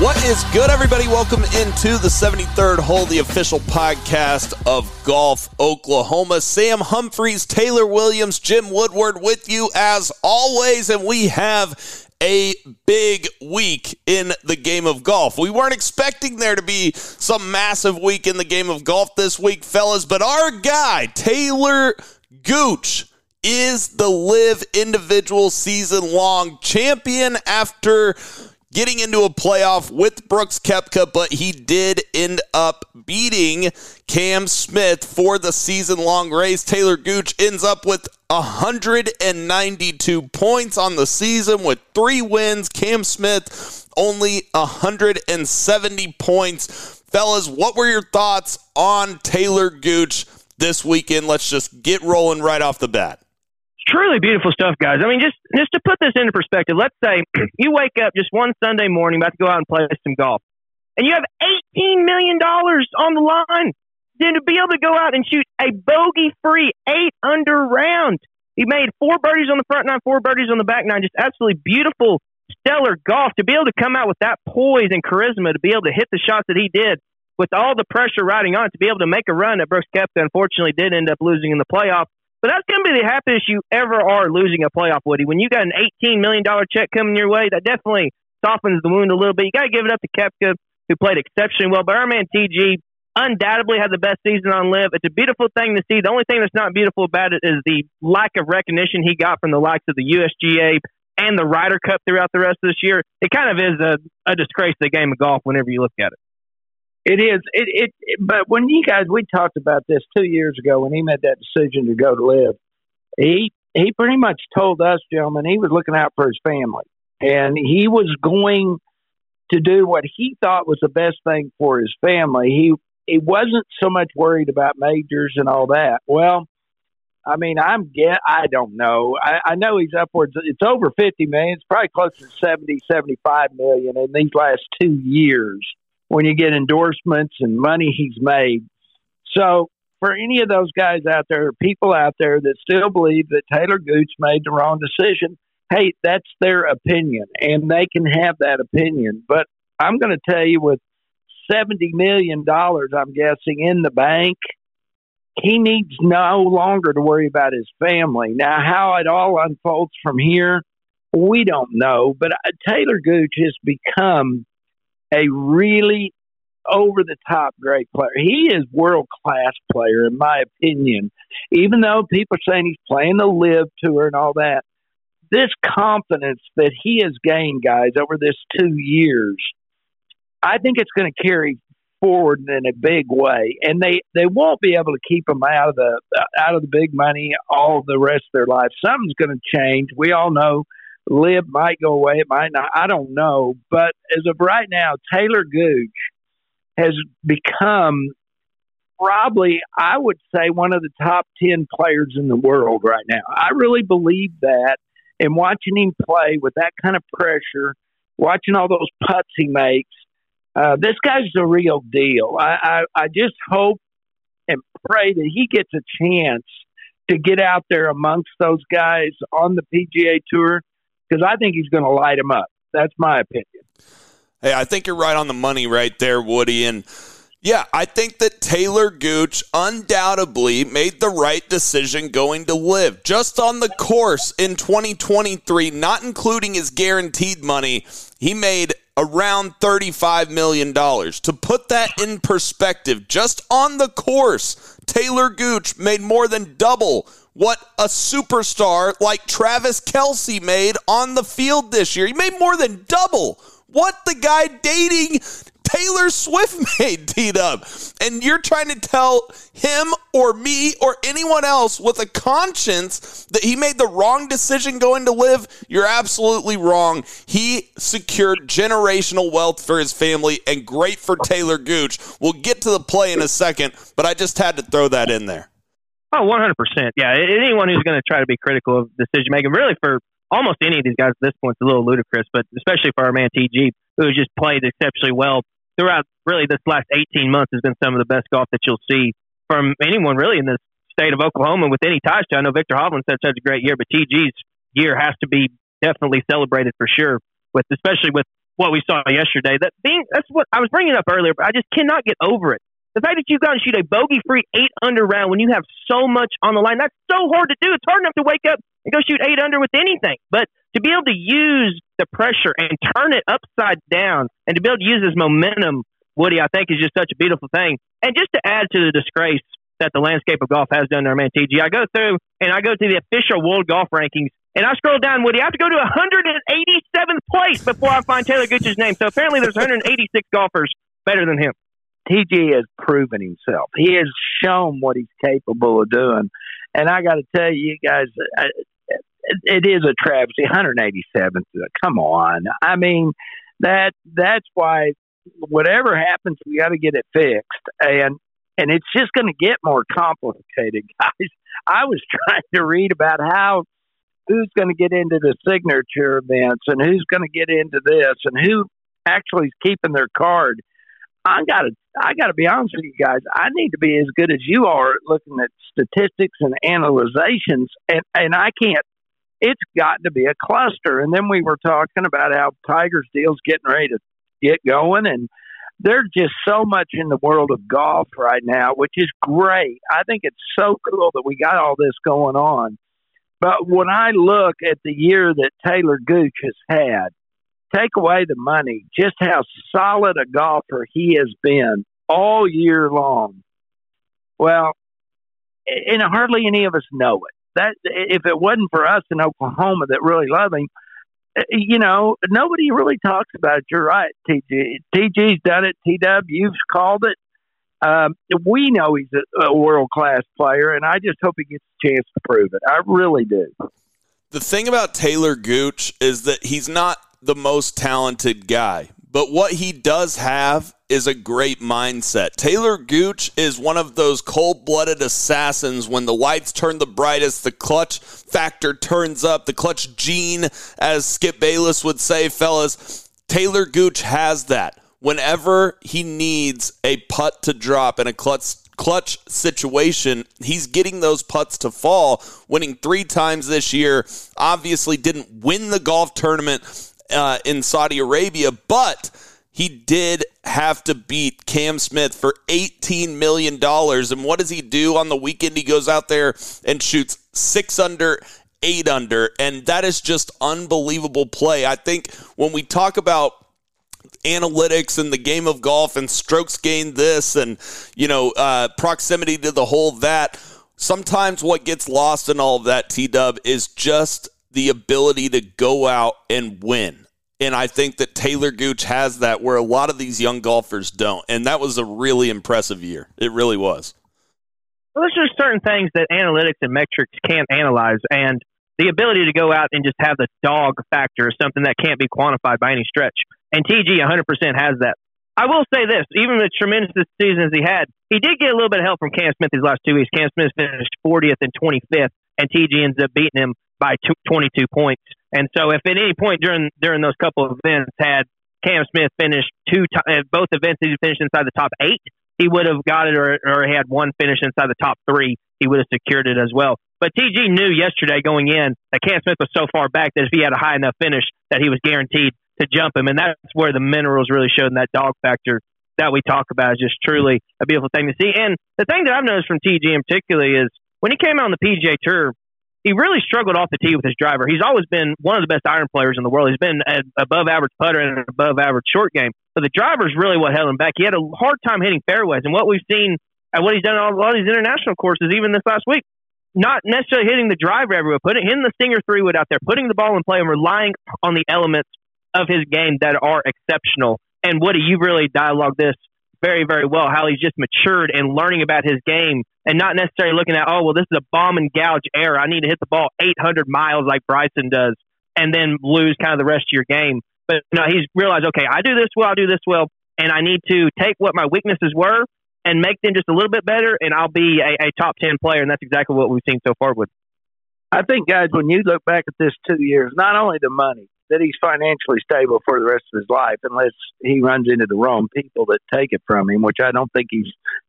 What is good, everybody? Welcome into the 73rd Hole, the official podcast of Golf Oklahoma. Sam Humphreys, Taylor Williams, Jim Woodward with you as always, and we have a big week in the game of golf. We weren't expecting there to be some massive week in the game of golf this week, fellas, but our guy, Taylor Gooch, is the LIV individual season-long champion after getting into a playoff with Brooks Koepka, but he did end up beating Cam Smith for the season-long race. Taylor Gooch ends up with 192 points on the season with 3 wins. Cam Smith only 170 points. Fellas, what were your thoughts on Taylor Gooch this weekend? Let's just get rolling right off the bat. Truly beautiful stuff, guys. I mean, just to put this into perspective, let's say you wake up just one Sunday morning about to go out and play some golf, and you have $18 million on the line. Then to be able to go out and shoot a bogey-free 8-under round. He made 4 birdies on the front nine, 4 birdies on the back nine. Just absolutely beautiful, stellar golf. To be able to come out with that poise and charisma, to be able to hit the shots that he did with all the pressure riding on it, to be able to make a run that Brooks Koepka unfortunately did end up losing in the playoff. But that's going to be the happiest you ever are losing a playoff, Woody. When you got an $18 million check coming your way, that definitely softens the wound a little bit. You got to give it up to Koepka, who played exceptionally well. But our man TG undoubtedly had the best season on LIV. It's a beautiful thing to see. The only thing that's not beautiful about it is the lack of recognition he got from the likes of the USGA and the Ryder Cup throughout the rest of this year. It kind of is a disgrace to the game of golf whenever you look at it. It is. But when you guys, we talked about this 2 years ago when he made that decision to go to LIV, he pretty much told us, gentlemen, he was looking out for his family. And he was going to do what he thought was the best thing for his family. He wasn't so much worried about majors and all that. Well, I mean, I don't know. I know he's upwards. It's over 50 million. It's probably closer to 70, 75 million in these last 2 years. When you get endorsements and money he's made. So for any of those guys out there, people out there that still believe that Taylor Gooch made the wrong decision, hey, that's their opinion, and they can have that opinion. But I'm going to tell you, with $70 million, I'm guessing, in the bank, he needs no longer to worry about his family. Now, how it all unfolds from here, we don't know. But Taylor Gooch has become a really over-the-top great player. He is world-class player, in my opinion. Even though people are saying he's playing the LIV Tour and all that, this confidence that he has gained, guys, over this 2 years, I think it's going to carry forward in a big way. And they won't be able to keep him out of the big money all the rest of their life. Something's going to change. We all know LIV might go away. It might not. I don't know. But as of right now, Taylor Gooch has become probably, I would say, one of the top 10 players in the world right now. I really believe that. And watching him play with that kind of pressure, watching all those putts he makes, this guy's the real deal. I just hope and pray that he gets a chance to get out there amongst those guys on the PGA Tour, because I think he's going to light him up. That's my opinion. Hey, I think you're right on the money right there, Woody. And, yeah, I think that Taylor Gooch undoubtedly made the right decision going to LIV. Just on the course in 2023, not including his guaranteed money, he made around $35 million. To put that in perspective, just on the course, Taylor Gooch made more than double what a superstar like Travis Kelce made on the field this year. He made more than double what the guy dating Taylor Swift made, T-Dub. And you're trying to tell him or me or anyone else with a conscience that he made the wrong decision going to live? You're absolutely wrong. He secured generational wealth for his family, and great for Taylor Gooch. We'll get to the play in a second, but I just had to throw that in there. Oh, 100%. Yeah, anyone who's going to try to be critical of decision-making, really for almost any of these guys at this point, is a little ludicrous, but especially for our man TG, who has just played exceptionally well throughout really this last 18 months, has been some of the best golf that you'll see from anyone really in the state of Oklahoma with any ties to. I know Victor Hovland's had such a great year, but TG's year has to be definitely celebrated for sure, with especially with what we saw yesterday. That's what I was bringing up earlier, but I just cannot get over it. The fact that you've got to shoot a bogey-free 8-under round when you have so much on the line, that's so hard to do. It's hard enough to wake up and go shoot 8-under with anything. But to be able to use the pressure and turn it upside down, and to be able to use this momentum, Woody, I think is just such a beautiful thing. And just to add to the disgrace that the landscape of golf has done to our man TG, I go through and I go to the official world golf rankings, and I scroll down, Woody. I have to go to 187th place before I find Taylor Gooch's name. So apparently there's 186 golfers better than him. TG has proven himself. He has shown what he's capable of doing. And I got to tell you guys, it is a travesty. 187th. Come on. I mean, that's why whatever happens, we got to get it fixed. And it's just going to get more complicated, guys. I was trying to read about who's going to get into the signature events and who's going to get into this and who actually is keeping their card. I gotta be honest with you guys. I need to be as good as you are at looking at statistics and analyzations, and I can't. It's got to be a cluster. And then we were talking about how Tiger's deal's getting ready to get going, and there's just so much in the world of golf right now, which is great. I think it's so cool that we got all this going on. But when I look at the year that Taylor Gooch has had, take away the money, just how solid a golfer he has been all year long. Well, and hardly any of us know it. That if it wasn't for us in Oklahoma that really love him, you know, nobody really talks about it. You're right, TG. TG's done it. T-Dub, you've called it. We know he's a world-class player, and I just hope he gets a chance to prove it. I really do. The thing about Taylor Gooch is that he's not the most talented guy, but what he does have is a great mindset. Taylor Gooch is one of those cold-blooded assassins. When the lights turn the brightest, the clutch factor turns up, the clutch gene, as Skip Bayless would say, fellas. Taylor Gooch has that. Whenever he needs a putt to drop in a clutch situation, he's getting those putts to fall, winning 3 times this year. Obviously didn't win the golf tournament in Saudi Arabia, but he did have to beat Cam Smith for $18 million. And what does he do on the weekend? He goes out there and shoots 6-under, 8-under, and that is just unbelievable play. I think when we talk about analytics and the game of golf and strokes gained this and, you know, proximity to the hole that, sometimes what gets lost in all of that, T-Dub, is just the ability to go out and win. And I think that Taylor Gooch has that, where a lot of these young golfers don't. And that was a really impressive year. It really was. Well, there's just certain things that analytics and metrics can't analyze. And the ability to go out and just have the dog factor is something that can't be quantified by any stretch. And TG 100% has that. I will say this, even the tremendous seasons he had, he did get a little bit of help from Cam Smith these last 2 weeks. Cam Smith finished 40th and 25th, and TG ends up beating him by 22 points. And so if at any point during those couple of events had Cam Smith finished both events he finished inside the top 8, he would have got it, or had one finish inside the top 3, he would have secured it as well. But TG knew yesterday going in that Cam Smith was so far back that if he had a high enough finish that he was guaranteed to jump him. And that's where the minerals really showed, in that dog factor that we talk about is just truly a beautiful thing to see. And the thing that I've noticed from TG in particular is when he came out on the PGA Tour, he really struggled off the tee with his driver. He's always been one of the best iron players in the world. He's been an above-average putter and an above-average short game. But the driver is really what held him back. He had a hard time hitting fairways. And what we've seen at what he's done on a lot of these international courses, even this last week, not necessarily hitting the driver everywhere, putting in the Stinger 3-wood out there, putting the ball in play, and relying on the elements of his game that are exceptional. And Woody, you really dialogued this very, very well, how he's just matured and learning about his game and not necessarily looking at, oh, well, this is a bomb and gouge error. I need to hit the ball 800 miles like Bryson does and then lose kind of the rest of your game. But no, he's realized, okay, I do this well, and I need to take what my weaknesses were and make them just a little bit better, and I'll be a top 10 player, and that's exactly what we've seen so far with. I think, guys, when you look back at this 2 years, not only the money, that he's financially stable for the rest of his life unless he runs into the wrong people that take it from him, which I don't think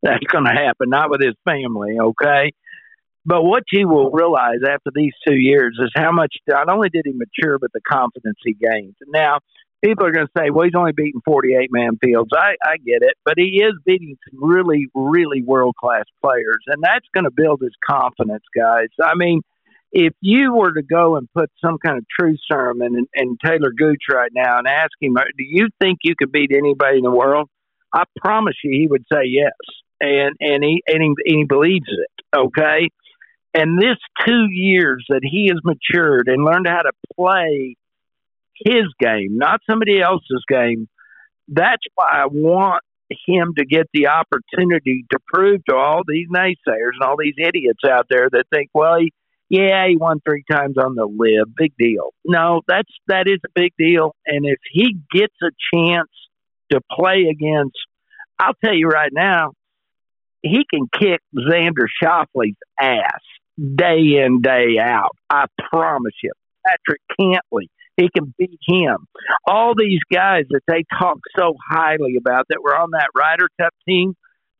that's going to happen, not with his family, okay? But what you will realize after these 2 years is how much not only did he mature, but the confidence he gained. Now, people are going to say, well, he's only beating 48-man fields. I get it, but he is beating some really, really world-class players, and that's going to build his confidence, guys. I mean, if you were to go and put some kind of truth serum in Taylor Gooch right now and ask him, do you think you could beat anybody in the world? I promise you he would say yes, and he believes it, okay? And this 2 years that he has matured and learned how to play his game, not somebody else's game, that's why I want him to get the opportunity to prove to all these naysayers and all these idiots out there that think, well, he won 3 times on the LIV. Big deal. No, that is a big deal. And if he gets a chance to play against, I'll tell you right now, he can kick Xander Schauffele's ass day in, day out. I promise you. Patrick Cantley, he can beat him. All these guys that they talk so highly about that were on that Ryder Cup team,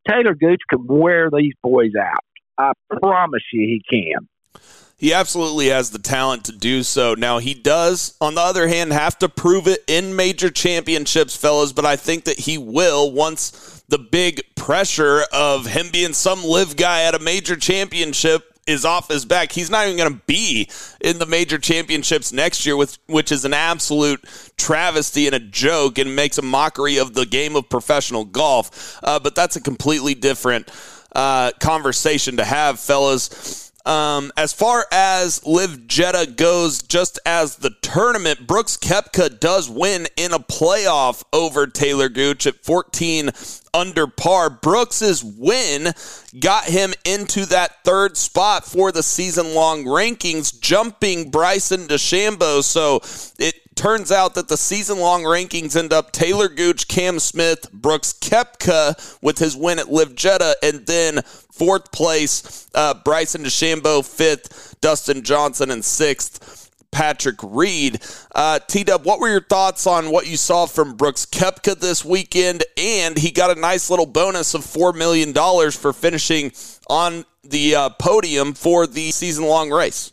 Taylor Gooch can wear these boys out. I promise you he can. He absolutely has the talent to do so. Now, he does, on the other hand, have to prove it in major championships, fellas, but I think that he will once the big pressure of him being some live guy at a major championship is off his back. He's not even going to be in the major championships next year, which is an absolute travesty and a joke and makes a mockery of the game of professional golf. But that's a completely different conversation to have, fellas. As far as Live Jetta goes, just as the tournament, Brooks Koepka does win in a playoff over Taylor Gooch at 14 under par. Brooks's win got him into that third spot for the season-long rankings, jumping Bryson DeChambeau. So it turns out that the season-long rankings end up Taylor Gooch, Cam Smith, Brooks Koepka with his win at Live Jetta, and then fourth place, Bryson DeChambeau, fifth, Dustin Johnson, and sixth, Patrick Reed. T-Dub, what were your thoughts on what you saw from Brooks Koepka this weekend? And he got a nice little bonus of $4 million for finishing on the podium for the season-long race.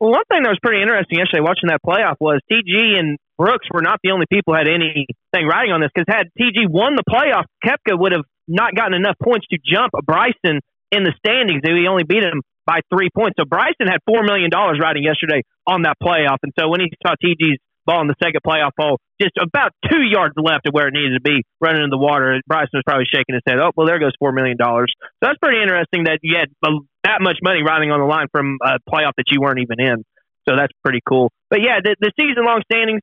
Well, one thing that was pretty interesting yesterday watching that playoff was TG and Brooks were not the only people who had anything riding on this, because had TG won the playoff, Koepka would have not gotten enough points to jump Bryson in the standings. He only beat him by 3 points. So Bryson had $4 million riding yesterday on that playoff. And so when he saw TG's ball in the second playoff hole, just about 2 yards left of where it needed to be running in the water, Bryson was probably shaking his head. Oh, well, there goes $4 million. So that's pretty interesting that you had that much money riding on the line from a playoff that you weren't even in. So that's pretty cool. But yeah, the season-long standings,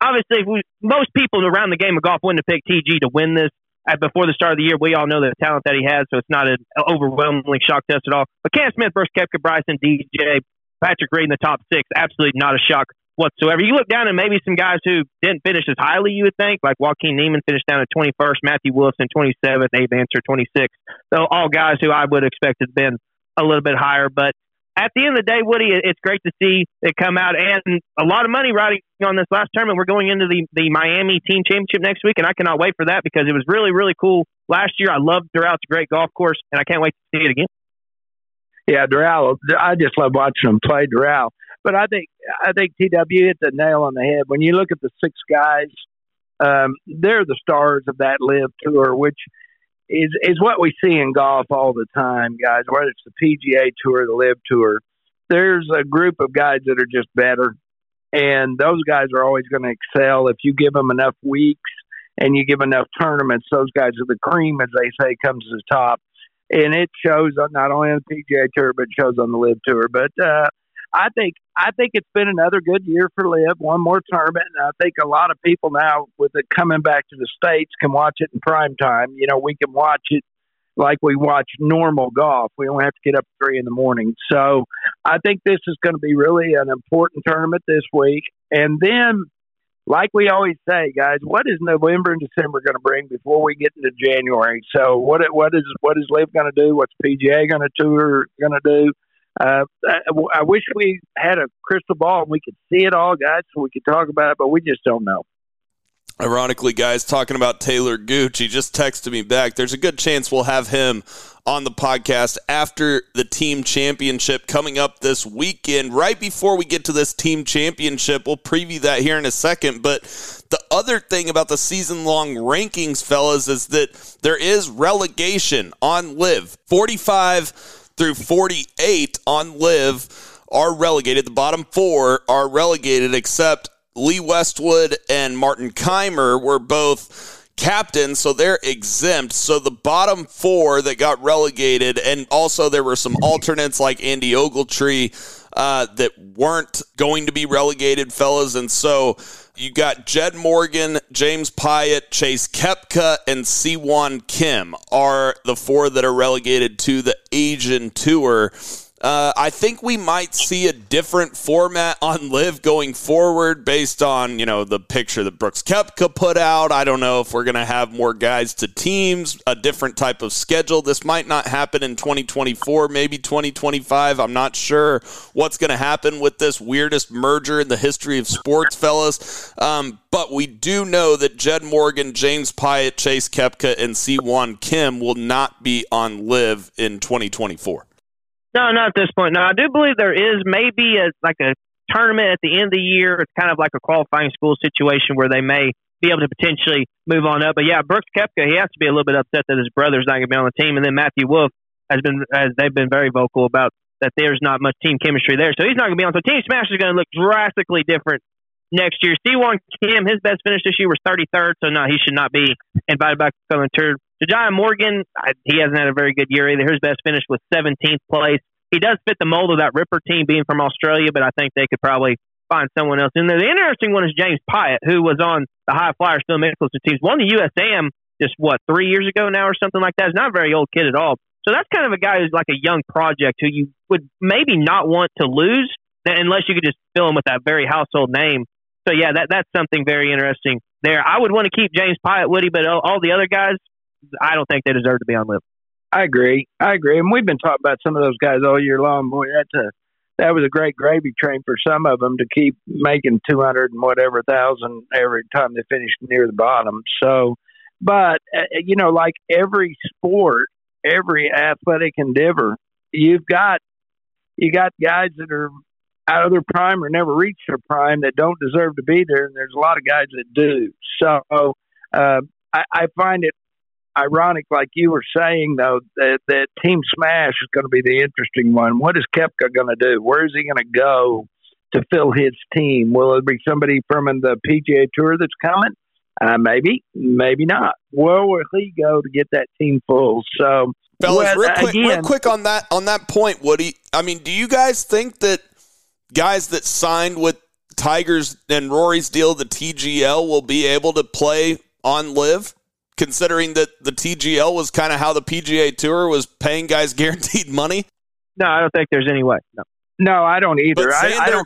obviously, most people around the game of golf wouldn't have picked TG to win this. Before the start of the year, we all know the talent that he has, so it's not an overwhelmingly shock to us at all. But Cam Smith versus Koepka, Bryson, DJ, Patrick Reed in the top six, absolutely not a shock whatsoever. You look down and maybe some guys who didn't finish as highly, you would think, like Joaquin Neiman finished down at 21st, Matthew Wilson 27th, Abe Ancer 26th. So all guys who I would expect had been a little bit higher. But at the end of the day, Woody, it's great to see it come out. And a lot of money riding on this last tournament. We're going into the Miami Team Championship next week, and I cannot wait for that because it was really, really cool. Last year, I loved Doral. It's a great golf course, and I can't wait to see it again. Yeah, Doral, I just love watching them play Doral. But I think TW hit the nail on the head. When you look at the six guys, they're the stars of that LIV Tour, which – is what we see in golf all the time, guys, whether it's the PGA Tour, the LIV Tour. There's a group of guys that are just better, and those guys are always going to excel. If you give them enough weeks and you give enough tournaments, those guys are the cream, as they say, comes to the top. And it shows not only on the PGA Tour, but it shows on the LIV Tour. But I think it's been another good year for Liv, one more tournament, and I think a lot of people now, with it coming back to the States, can watch it in prime time. You know, we can watch it like we watch normal golf. We don't have to get up at 3 a.m. So I think this is going to be really an important tournament this week. And then, like we always say, guys, what is November and December going to bring before we get into January? So what is Liv going to do? What's PGA going to tour going to do? I wish we had a crystal ball and we could see it all, guys, so we could talk about it, but we just don't know. Ironically, guys, talking about Taylor Gooch, he just texted me back. There's a good chance we'll have him on the podcast after the team championship coming up this weekend. Right before we get to this team championship, we'll preview that here in a second. But the other thing about the season-long rankings, fellas, is that there is relegation on Liv. 45 through 48 on Liv are relegated. The bottom four are relegated, except Lee Westwood and Martin Keimer were both captains, so they're exempt. So the bottom four that got relegated, and also there were some alternates like Andy Ogletree that weren't going to be relegated, fellas. And so you got Jed Morgan, James Pyatt, Chase Koepka, and Siwon Kim are the four that are relegated to the Asian Tour. I think we might see a different format on Liv going forward based on, you know, the picture that Brooks Koepka put out. I don't know if we're going to have more guys to teams, a different type of schedule. This might not happen in 2024, maybe 2025. I'm not sure what's going to happen with this weirdest merger in the history of sports, fellas. But we do know that Jed Morgan, James Pyatt, Chase Koepka, and Siwon Kim will not be on Liv in 2024. No, not at this point. No, I do believe there is maybe a tournament at the end of the year. It's kind of like a qualifying school situation where they may be able to potentially move on up. But yeah, Brooks Koepka, he has to be a little bit upset that his brother's not going to be on the team. And then Matthew Wolff has been very vocal about that there's not much team chemistry there. So he's not going to be on. So Team Smash is going to look drastically different next year. Siwon Kim, his best finish this year was 33rd. So no, he should not be invited back to the tour. John Morgan, he hasn't had a very good year either. His best finish was 17th place. He does fit the mold of that Ripper team being from Australia, but I think they could probably find someone else in there. The interesting one is James Pyatt, who was on the High Flyers Phil Mickelson teams. Won the USAM just, 3 years ago now or something like that. He's not a very old kid at all. So that's kind of a guy who's like a young project who you would maybe not want to lose unless you could just fill him with that very household name. So, yeah, that's something very interesting there. I would want to keep James Pyatt, Woody, but all the other guys, I don't think they deserve to be on Liv. I agree. And we've been talking about some of those guys all year long. Boy, that was a great gravy train for some of them to keep making 200 and whatever thousand every time they finish near the bottom. So, but, you know, like every sport, every athletic endeavor, you got guys that are out of their prime or never reached their prime that don't deserve to be there. And there's a lot of guys that do. So I find it ironic, like you were saying, though, that Team Smash is going to be the interesting one. What is Koepka going to do? Where is he going to go to fill his team? Will it be somebody from the PGA Tour that's coming? Maybe, maybe not. Where will he go to get that team full? So, fellas, real quick on that point, Woody. I mean, do you guys think that guys that signed with Tiger's and Rory's deal, the TGL, will be able to play on Liv? Considering that the TGL was kind of how the PGA Tour was paying guys guaranteed money? No, I don't think there's any way. No, I don't either.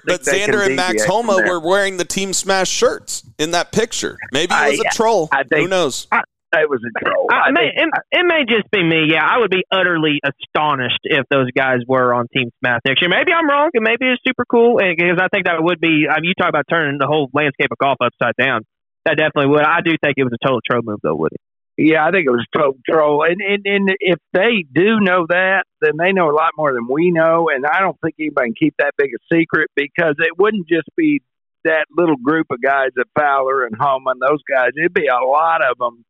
But Xander and Max Homa were wearing the Team Smash shirts in that picture. Maybe it was a troll. Who knows? It was a troll. It may just be me. Yeah, I would be utterly astonished if those guys were on Team Smash next year. Maybe I'm wrong, and maybe it's super cool, because I think that would be, you talk about turning the whole landscape of golf upside down. That definitely would. I do think it was a total troll move, though, Woody. Yeah, I think it was a total troll. And if they do know that, then they know a lot more than we know. And I don't think anybody can keep that big a secret, because it wouldn't just be that little group of guys at Fowler and Homa and those guys. It'd be a lot of them.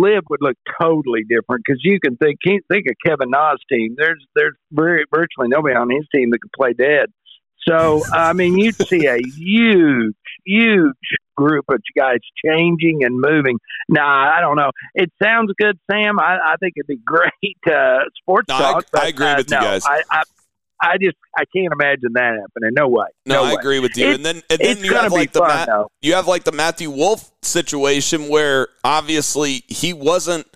Liv would look totally different, because you can't think of Kevin Na's team. There's virtually nobody on his team that could play dead. So, I mean, you'd see a huge, huge group of guys changing and moving. Nah, I don't know. It sounds good, Sam. I think it'd be great sports talk. I agree with you guys. I, I, I can't imagine that happening. No way. No way. I agree with you. And then you have like the Matthew Wolff situation where obviously he wasn't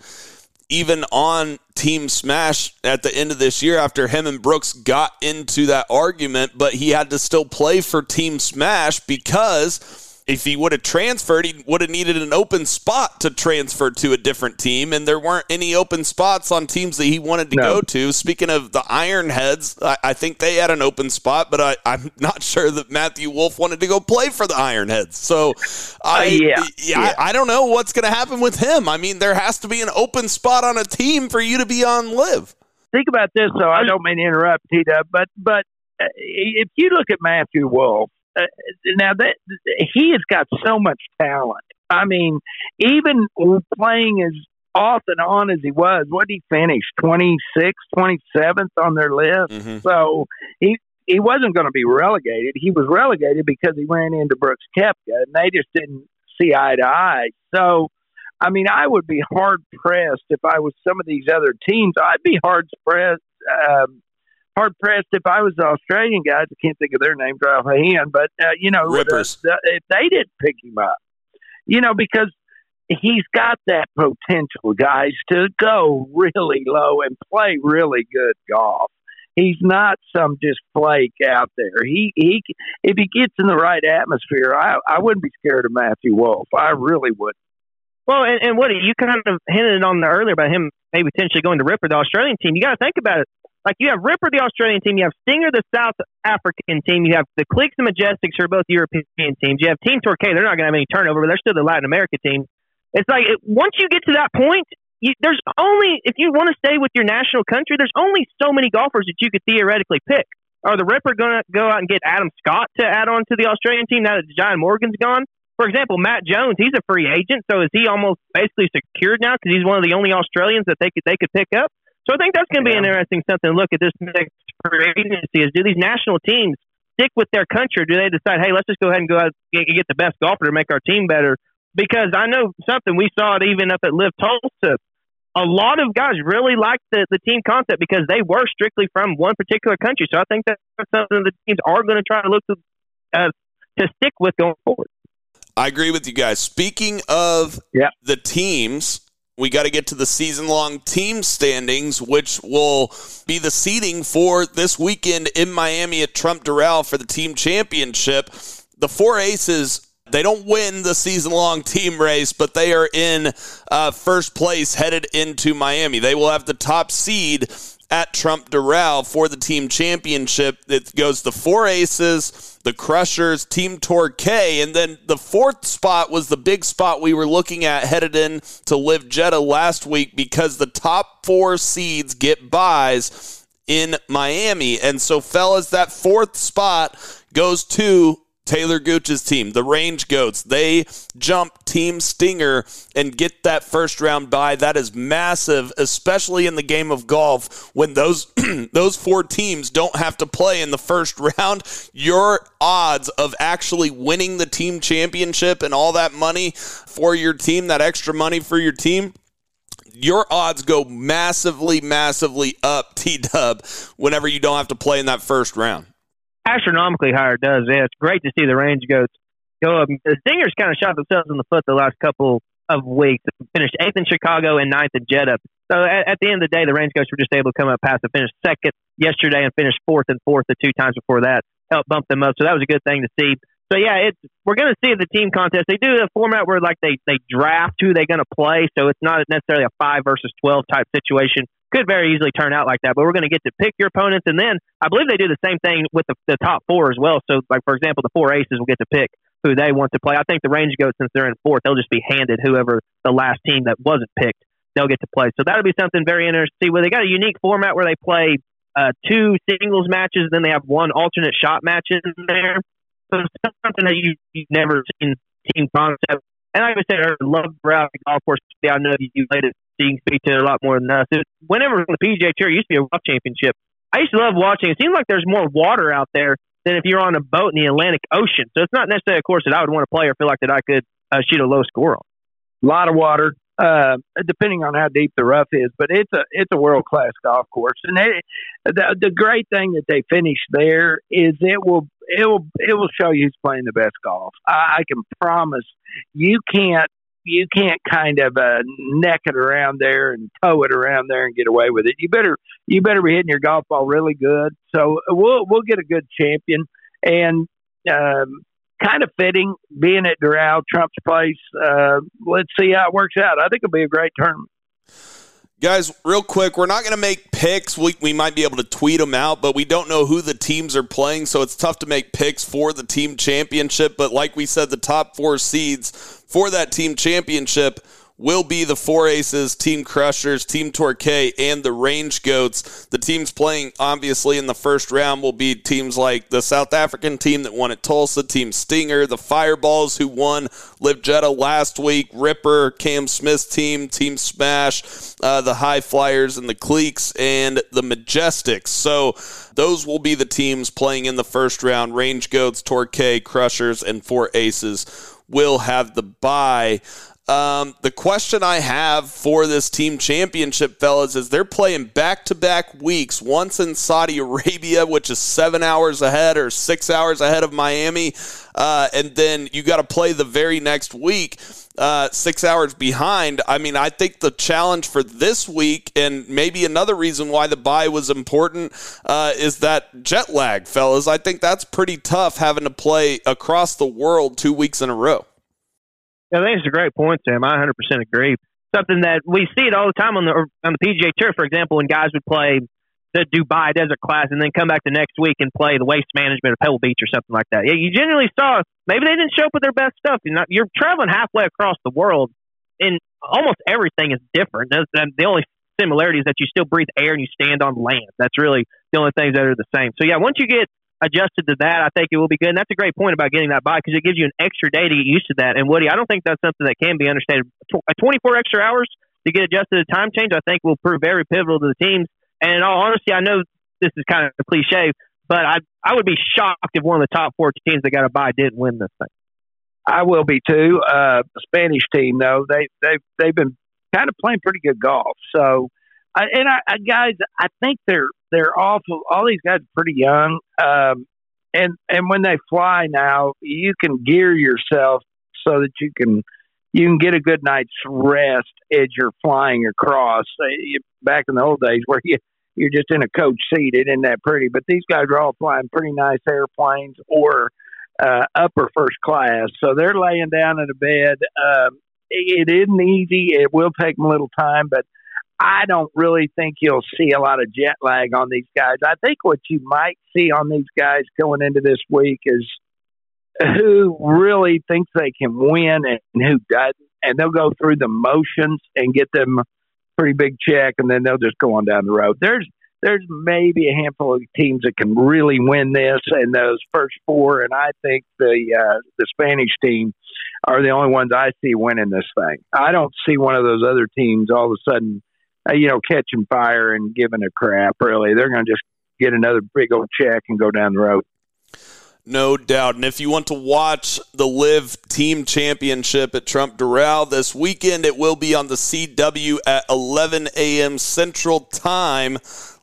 even on Team Smash at the end of this year after him and Brooks got into that argument, but he had to still play for Team Smash because if he would have transferred, he would have needed an open spot to transfer to a different team, and there weren't any open spots on teams that he wanted to go to. Speaking of the Ironheads, I think they had an open spot, but I'm not sure that Matthew Wolff wanted to go play for the Ironheads. So I don't know what's going to happen with him. I mean, there has to be an open spot on a team for you to be on live. Think about this, though. I don't mean to interrupt, T-Dub, but if you look at Matthew Wolff, now that he has got so much talent. I mean, even playing as off and on as he was, what did he finish? 26th, 27th on their list. Mm-hmm. So he wasn't going to be relegated. He was relegated because he ran into Brooks Koepka, and they just didn't see eye to eye. So, I mean, I would be hard pressed if I was some of these other teams. I'd be hard pressed if I was the Australian guys. I can't think of their names right offhand, but Rippers. If they didn't pick him up, because he's got that potential, guys, to go really low and play really good golf. He's not some just flake out there. He if he gets in the right atmosphere, I wouldn't be scared of Matthew Wolff. I really wouldn't. Well, and Woody, you kind of hinted on earlier about him maybe potentially going to Ripper, the Australian team. You got to think about it. Like, you have Ripper, the Australian team. You have Stinger, the South African team. You have the Cliques and Majestics, who are both European teams. You have Team Torquay. They're not going to have any turnover, but they're still the Latin America team. It's like, once you get to that point, there's only, if you want to stay with your national country, there's only so many golfers that you could theoretically pick. Are the Ripper going to go out and get Adam Scott to add on to the Australian team now that John Morgan's gone? For example, Matt Jones, he's a free agent, so is he almost basically secured now because he's one of the only Australians that they could pick up? So I think that's going to be an interesting something to look at this next free agency is, do these national teams stick with their country? Or do they decide, hey, let's just go ahead and go out and get the best golfer to make our team better? Because I know something, we saw it even up at Live Tulsa. A lot of guys really liked the team concept because they were strictly from one particular country. So I think that's something the teams are going to try to look to stick with going forward. I agree with you guys. Speaking of the teams, we got to get to the season-long team standings, which will be the seeding for this weekend in Miami at Trump Doral for the team championship. The Four Aces, they don't win the season-long team race, but they are in first place headed into Miami. They will have the top seed at Trump Doral for the team championship. It goes the Four Aces, the Crushers, Team Torquay, and then the fourth spot was the big spot we were looking at headed in to Live Jeddah last week because the top four seeds get byes in Miami. And so, fellas, that fourth spot goes to Taylor Gooch's team, the Range Goats. They jump Team Stinger and get that first round bye. That is massive, especially in the game of golf when those those four teams don't have to play in the first round. Your odds of actually winning the team championship and all that money for your team, that extra money for your team, your odds go massively, massively up, T-Dub, whenever you don't have to play in that first round. Astronomically higher, does it? It's great to see the Range Goats go up. The Stingers kind of shot themselves in the foot the last couple of weeks. They finished 8th in Chicago and 9th in Jeddah. So at the end of the day, the Range Goats were just able to come up past and finish 2nd yesterday and finish 4th and 4th the two times before that. Helped bump them up. So that was a good thing to see. So, yeah, we're going to see the team contest. They do a format where, like, they draft who they're going to play. So it's not necessarily a 5 versus 12 type situation. Could very easily turn out like that, but we're going to get to pick your opponents, and then I believe they do the same thing with the top four as well. So, like, for example, the Four Aces will get to pick who they want to play. I think the Range Goats, since they're in fourth, they'll just be handed whoever the last team that wasn't picked, they'll get to play. So that'll be something very interesting. Well, they got a unique format where they play two singles matches, then they have one alternate shot match in there. So it's something that you've never seen team concept. And like I said, I love Broward Golf Course. I know you played it, so you can speak to it a lot more than us. Whenever the PGA Tour used to be a rough championship, I used to love watching. It seems like there's more water out there than if you're on a boat in the Atlantic Ocean. So it's not necessarily a course that I would want to play or feel like that I could shoot a low score on. A lot of water, depending on how deep the rough is. But it's a world-class golf course. And the great thing that they finish there is it will show you who's playing the best golf. I can promise you can't kind of neck it around there and tow it around there and get away with it. You better be hitting your golf ball really good. So we'll get a good champion. And kind of fitting, being at Doral, Trump's place. Let's see how it works out. I think it'll be a great tournament. Guys, real quick, we're not going to make picks. We might be able to tweet them out, but we don't know who the teams are playing, so it's tough to make picks for the team championship. But like we said, the top four seeds for that team championship will be the Four Aces, Team Crushers, Team Torquay, and the Range Goats. The teams playing, obviously, in the first round will be teams like the South African team that won at Tulsa, Team Stinger, the Fireballs who won Live Jetta last week, Ripper, Cam Smith's team, Team Smash, the High Flyers and the Cliques, and the Majestics. So those will be the teams playing in the first round. Range Goats, Torquay, Crushers, and Four Aces will have the bye. The question I have for this team championship, fellas, is they're playing back-to-back weeks, once in Saudi Arabia, which is 7 hours ahead or 6 hours ahead of Miami, and then you got to play the very next week, 6 hours behind. I mean, I think the challenge for this week, and maybe another reason why the bye was important, is that jet lag, fellas. I think that's pretty tough having to play across the world 2 weeks in a row. I think it's a great point, Sam. I 100% agree. Something that we see it all the time on the PGA Tour, for example, when guys would play the Dubai Desert Class and then come back the next week and play the Waste Management of Pebble Beach or something like that. Yeah, you generally saw maybe they didn't show up with their best stuff. You're traveling halfway across the world, and almost everything is different. The only similarity is that you still breathe air and you stand on land. That's really the only things that are the same. So, yeah, once you get adjusted to that, I think it will be good. And that's a great point about getting that bye, because it gives you an extra day to get used to that. And Woody, I don't think that's something that can be understated. 24 extra hours to get adjusted to time change, I think, will prove very pivotal to the teams. And in all honesty, I know this is kind of a cliche, but I would be shocked if one of the top four teams that got a bye didn't win this thing. I will be too. The Spanish team, though, they've been kind of playing pretty good golf. So, guys, I think they're awful. All these guys are pretty young, and when they fly now, you can gear yourself so that you can get a good night's rest as you're flying across. Back in the old days, where you're just in a coach seat, it isn't that pretty. But these guys are all flying pretty nice airplanes or upper first class, so they're laying down in a bed. It isn't easy. It will take them a little time, but I don't really think you'll see a lot of jet lag on these guys. I think what you might see on these guys going into this week is who really thinks they can win and who doesn't. And they'll go through the motions and get them a pretty big check, and then they'll just go on down the road. There's maybe a handful of teams that can really win this, and those first four, and I think the Spanish team are the only ones I see winning this thing. I don't see one of those other teams all of a sudden catching fire and giving a crap, really. They're going to just get another big old check and go down the road. No doubt. And if you want to watch the Live Team Championship at Trump Doral this weekend, it will be on the CW at 11 a.m. Central Time,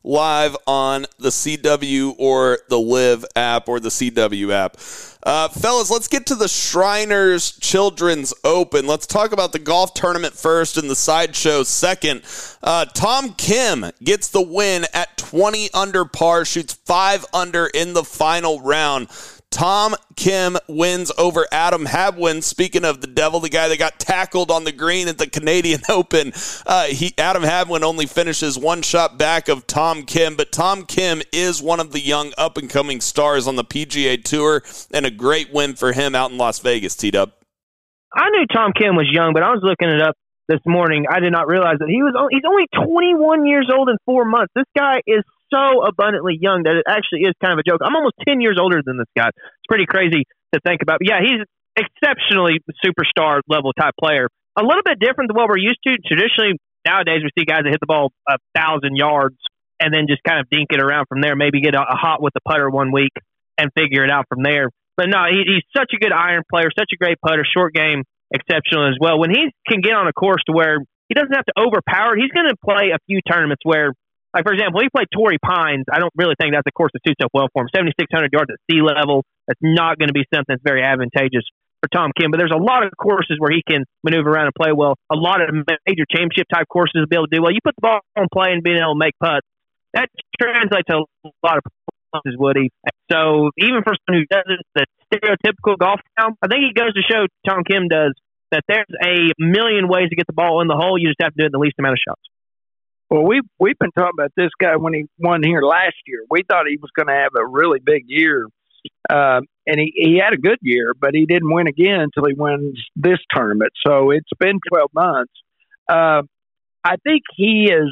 live on the CW or the Live app or the CW app. Fellas, let's get to the Shriners Children's Open. Let's talk about the golf tournament first and the sideshow second. Tom Kim gets the win at 20 under par, shoots 5 under in the final round. Tom Kim wins over Adam Hadwin. Speaking of the devil, the guy that got tackled on the green at the Canadian Open, Adam Hadwin only finishes one shot back of Tom Kim, but Tom Kim is one of the young up-and-coming stars on the PGA Tour, and a great win for him out in Las Vegas, T-Dub. I knew Tom Kim was young, but I was looking it up this morning. I did not realize that he's only 21 years old and 4 months. This guy is so abundantly young that it actually is kind of a joke. I'm almost 10 years older than this guy. It's pretty crazy to think about. But yeah, he's exceptionally superstar level type player. A little bit different than what we're used to. Traditionally, nowadays, we see guys that hit the ball 1,000 yards and then just kind of dink it around from there, maybe get a hot with the putter 1 week and figure it out from there. But no, he's such a good iron player, such a great putter, short game. exceptional as well. When he can get on a course to where he doesn't have to overpower it, he's going to play a few tournaments where, like, for example, he played Torrey Pines. I don't really think that's a course that suits up well for him. 7,600 yards at sea level. That's not going to be something that's very advantageous for Tom Kim. But there's a lot of courses where he can maneuver around and play well. A lot of major championship-type courses will be able to do well. You put the ball on play and being able to make putts, that translates to a lot of places, Woody. So even for someone who doesn't the stereotypical golf now, I think it goes to show Tom Kim does that there's a million ways to get the ball in the hole. You just have to do it the least amount of shots. Well, we've been talking about this guy when he won here last year. We thought he was going to have a really big year, and he had a good year, but he didn't win again until he wins this tournament. So it's been 12 months. I think he is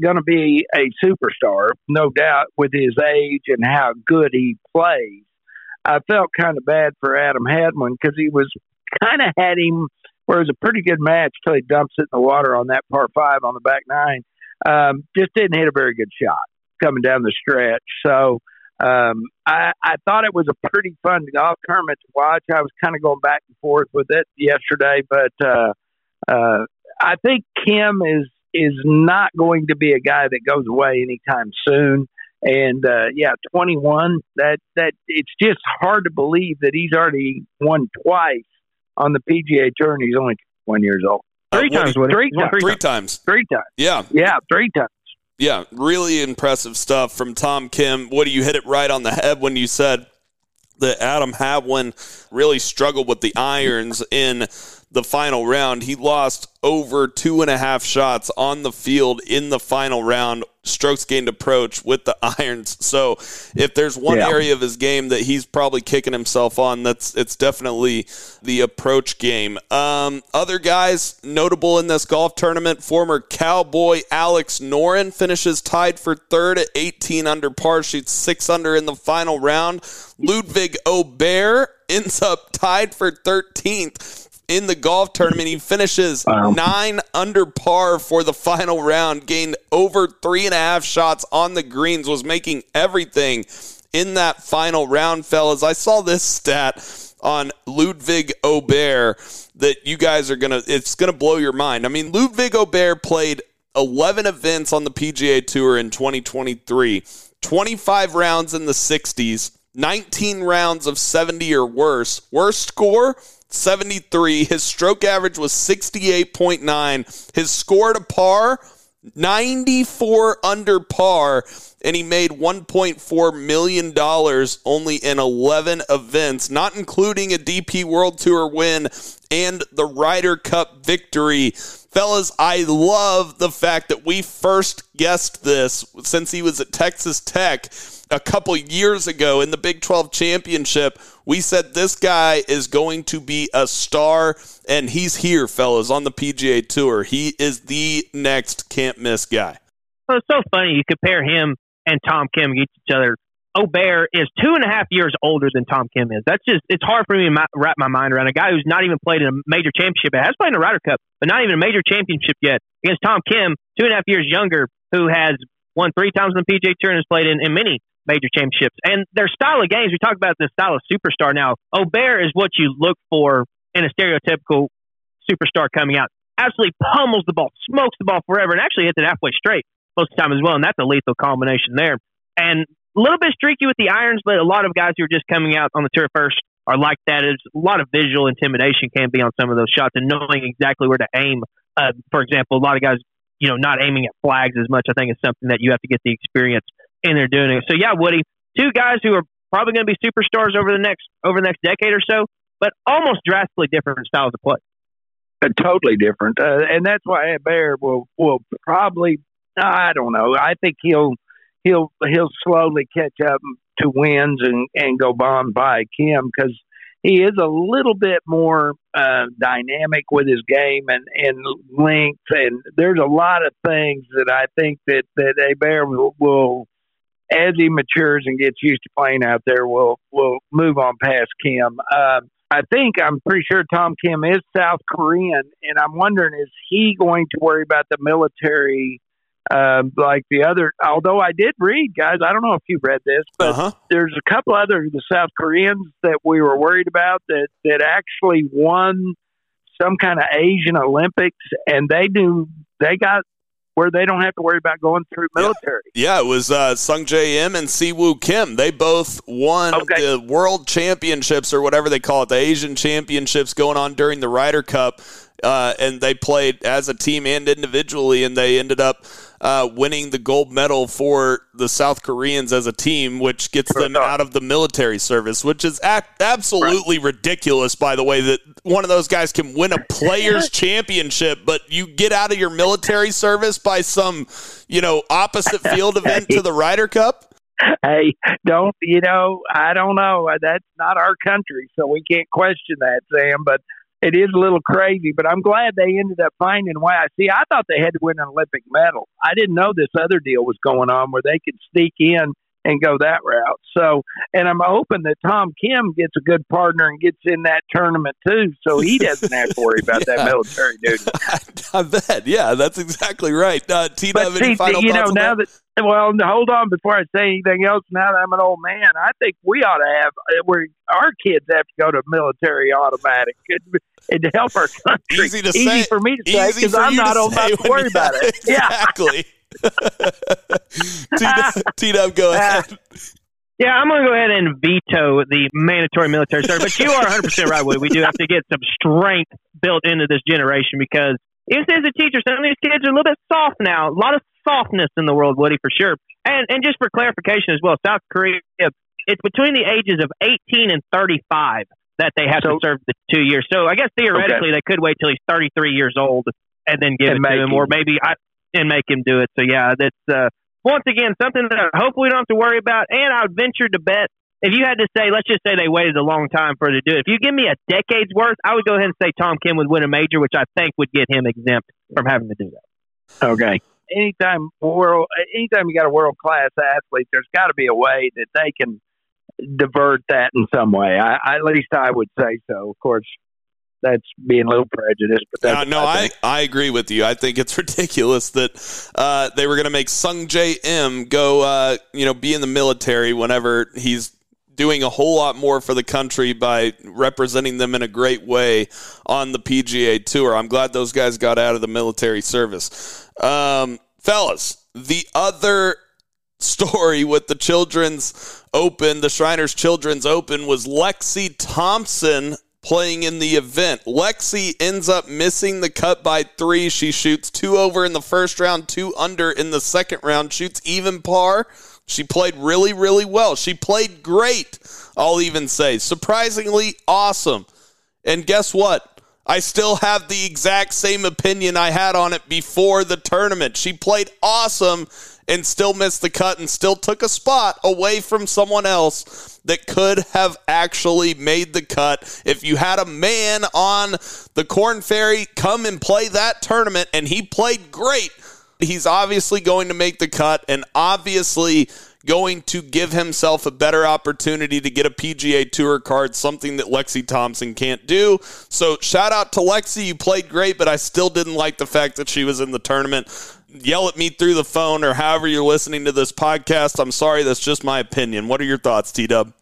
going to be a superstar, no doubt, with his age and how good he plays. I felt kind of bad for Adam Hadwin because he was kind of had him where it was a pretty good match till he dumps it in the water on that par five on the back nine. Just didn't hit a very good shot coming down the stretch. So I thought it was a pretty fun golf tournament to watch. I was kind of going back and forth with it yesterday, but I think Kim is not going to be a guy that goes away anytime soon. And 21, that it's just hard to believe that he's already won twice on the PGA Tour and he's only 21 years old. Three times. Yeah, three times. Yeah, really impressive stuff from Tom Kim. Woody, you hit it right on the head when you said that Adam Hadwin really struggled with the irons in the final round. He lost over 2.5 shots on the field in the final round, strokes gained approach with the irons. So if there's one area of his game that he's probably kicking himself on, it's definitely the approach game. Other guys notable in this golf tournament, former Cowboy Alex Noren finishes tied for third at 18 under par, shoots 6 under in the final round. Ludwig Oberg ends up tied for 13th. In the golf tournament, he finishes 9 under par for the final round, gained over 3.5 shots on the greens, was making everything in that final round, fellas. I saw this stat on Ludwig Oberg that you guys are it's going to blow your mind. I mean, Ludwig Oberg played 11 events on the PGA Tour in 2023, 25 rounds in the 60s, 19 rounds of 70 or worse. Worst score, 73. His stroke average was 68.9. His score to par, 94 under par, and he made $1.4 million only in 11 events, not including a DP World Tour win and the Ryder Cup victory. Fellas, I love the fact that we first guessed this since he was at Texas Tech a couple years ago in the Big 12 Championship. We said this guy is going to be a star, and he's here, fellas, on the PGA Tour. He is the next can't-miss guy. Well, it's so funny. You compare him and Tom Kim against each other. Oberg is 2.5 years older than Tom Kim is. That's just, it's hard for me to wrap my mind around a guy who's not even played in a major championship yet. Has played in a Ryder Cup, but not even a major championship yet. Against Tom Kim, 2.5 years younger, who has won 3 times on the PGA Tour and has played in many major championships. And their style of games, we talk about the style of superstar now. Oberg is what you look for in a stereotypical superstar coming out. Absolutely pummels the ball, smokes the ball forever, and actually hits it halfway straight most of the time as well. And that's a lethal combination there. And a little bit streaky with the irons, but a lot of guys who are just coming out on the tour first are like that. It's a lot of visual intimidation can be on some of those shots and knowing exactly where to aim. For example, a lot of guys, not aiming at flags as much, I think, is something that you have to get the experience in there doing it. So, yeah, Woody, 2 guys who are probably going to be superstars over the next decade or so, but almost drastically different styles of play. Totally different. And that's why Bear will probably, I don't know, I think he'll slowly catch up to wins and go bomb by Kim because he is a little bit more dynamic with his game and length. And there's a lot of things that I think that Oberg will, as he matures and gets used to playing out there, will move on past Kim. I think I'm pretty sure Tom Kim is South Korean, and I'm wondering, is he going to worry about the military like the other, although I did read, guys, I don't know if you read this, but there's a couple other the South Koreans that we were worried about that actually won some kind of Asian Olympics, and they got where they don't have to worry about going through military. Yeah, it was Sung Jae Im and Siwoo Kim. They both won the World Championships, or whatever they call it, the Asian Championships going on during the Ryder Cup. And they played as a team and individually, and they ended up winning the gold medal for the South Koreans as a team, which gets them out of the military service, which is absolutely ridiculous, by the way, that one of those guys can win a players' championship, but you get out of your military service by some, you know, opposite field event to the Ryder Cup. Hey, don't, you know, I don't know. That's not our country, so we can't question that, Sam, but it is a little crazy, but I'm glad they ended up finding a way. See, I thought they had to win an Olympic medal. I didn't know this other deal was going on where they could sneak in and go that route. So, and I'm hoping that Tom Kim gets a good partner and gets in that tournament too, so he doesn't have to worry about that military duty. I bet. Yeah, that's exactly right. Tina, any final thoughts on that? Well, hold on before I say anything else. Now that I'm an old man, I think we ought to have our kids have to go to military automatic to help our country. Easy to say, for me to say, because I'm not old enough to worry about it. Exactly. Yeah. Tito, go ahead. Yeah, I'm going to go ahead and veto the mandatory military service. But you are 100% right, Woody. We do have to get some strength built into this generation because, even as a teacher, some of these kids are a little bit soft now. A lot of softness in the world, Woody, for sure. And just for clarification as well, South Korea, it's between the ages of 18 and 35 that they have to serve the 2 years. So I guess theoretically they could wait till he's 33 years old and then give it to him, or maybe make him do it. So yeah, that's once again something that I hope we don't have to worry about. And I would venture to bet if you had to say, let's just say they waited a long time for it to do it. If you give me a decade's worth, I would go ahead and say Tom Kim would win a major, which I think would get him exempt from having to do that. Okay. Anytime you got a world-class athlete, there's got to be a way that they can divert that in some way. At least I would say so. Of course, that's being a little prejudiced. But I agree with you. I think it's ridiculous that they were going to make Sung Jae Im go, be in the military whenever he's doing a whole lot more for the country by representing them in a great way on the PGA Tour. I'm glad those guys got out of the military service. Fellas, the other story with the Children's Open, the Shriners Children's Open, was Lexi Thompson playing in the event. Lexi ends up missing the cut by three. She shoots two over in the first round, two under in the second round, shoots even par. She played really, really well. She played great, I'll even say. Surprisingly awesome. And guess what? I still have the exact same opinion I had on it before the tournament. She played awesome and still missed the cut and still took a spot away from someone else that could have actually made the cut. If you had a man on the Korn Ferry come and play that tournament, and he played great, he's obviously going to make the cut and obviously going to give himself a better opportunity to get a PGA Tour card, something that Lexi Thompson can't do. So shout out to Lexi. You played great, but I still didn't like the fact that she was in the tournament. Yell at me through the phone or however you're listening to this podcast. I'm sorry. That's just my opinion. What are your thoughts, T-Dub?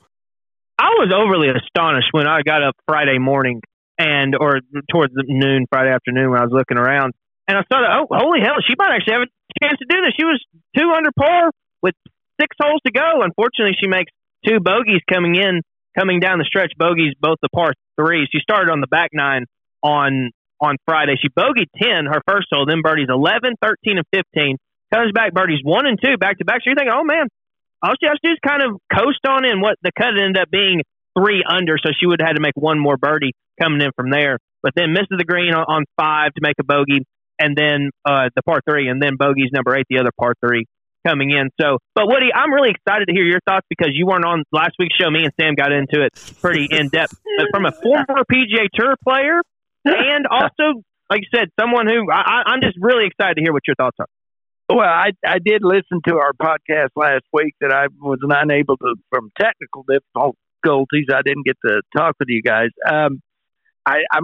I was overly astonished when I got up Friday morning or towards noon, Friday afternoon when I was looking around. And I thought, oh, holy hell, she might actually have a chance to do this. She was two under par with six holes to go. Unfortunately, she makes two bogeys coming down the stretch, bogeys both the par threes. She started on the back nine on Friday. She bogeyed 10, her first hole, then birdies 11, 13, and 15. Comes back, birdies 1 and 2 back-to-back. So you're thinking, oh, man, all she has to do is kind of coast on in. What the cut ended up being 3 under, so she would have had to make one more birdie coming in from there. But then misses the green on 5 to make a bogey. And then the par three, and then bogey's number 8, the other par three coming in. So, but Woody, I'm really excited to hear your thoughts because you weren't on last week's show. Me and Sam got into it pretty in depth. But from a former PGA Tour player, and also, like you said, someone who I'm just really excited to hear what your thoughts are. Well, I did listen to our podcast last week that I was unable to, from technical difficulties, I didn't get to talk with you guys. I'm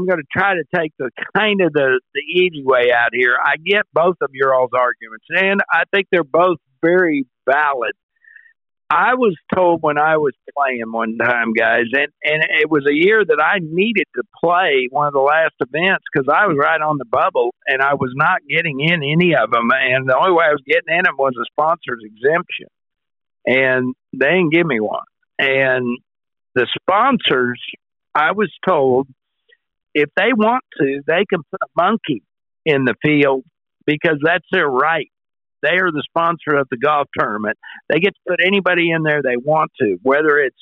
going to try to take the kind of the easy way out here. I get both of your all's arguments, and I think they're both very valid. I was told when I was playing one time, guys, and it was a year that I needed to play one of the last events because I was right on the bubble, and I was not getting in any of them. And the only way I was getting in them was a sponsor's exemption. And they didn't give me one. And the sponsors, I was told, if they want to, they can put a monkey in the field because that's their right. They are the sponsor of the golf tournament. They get to put anybody in there they want to, whether it's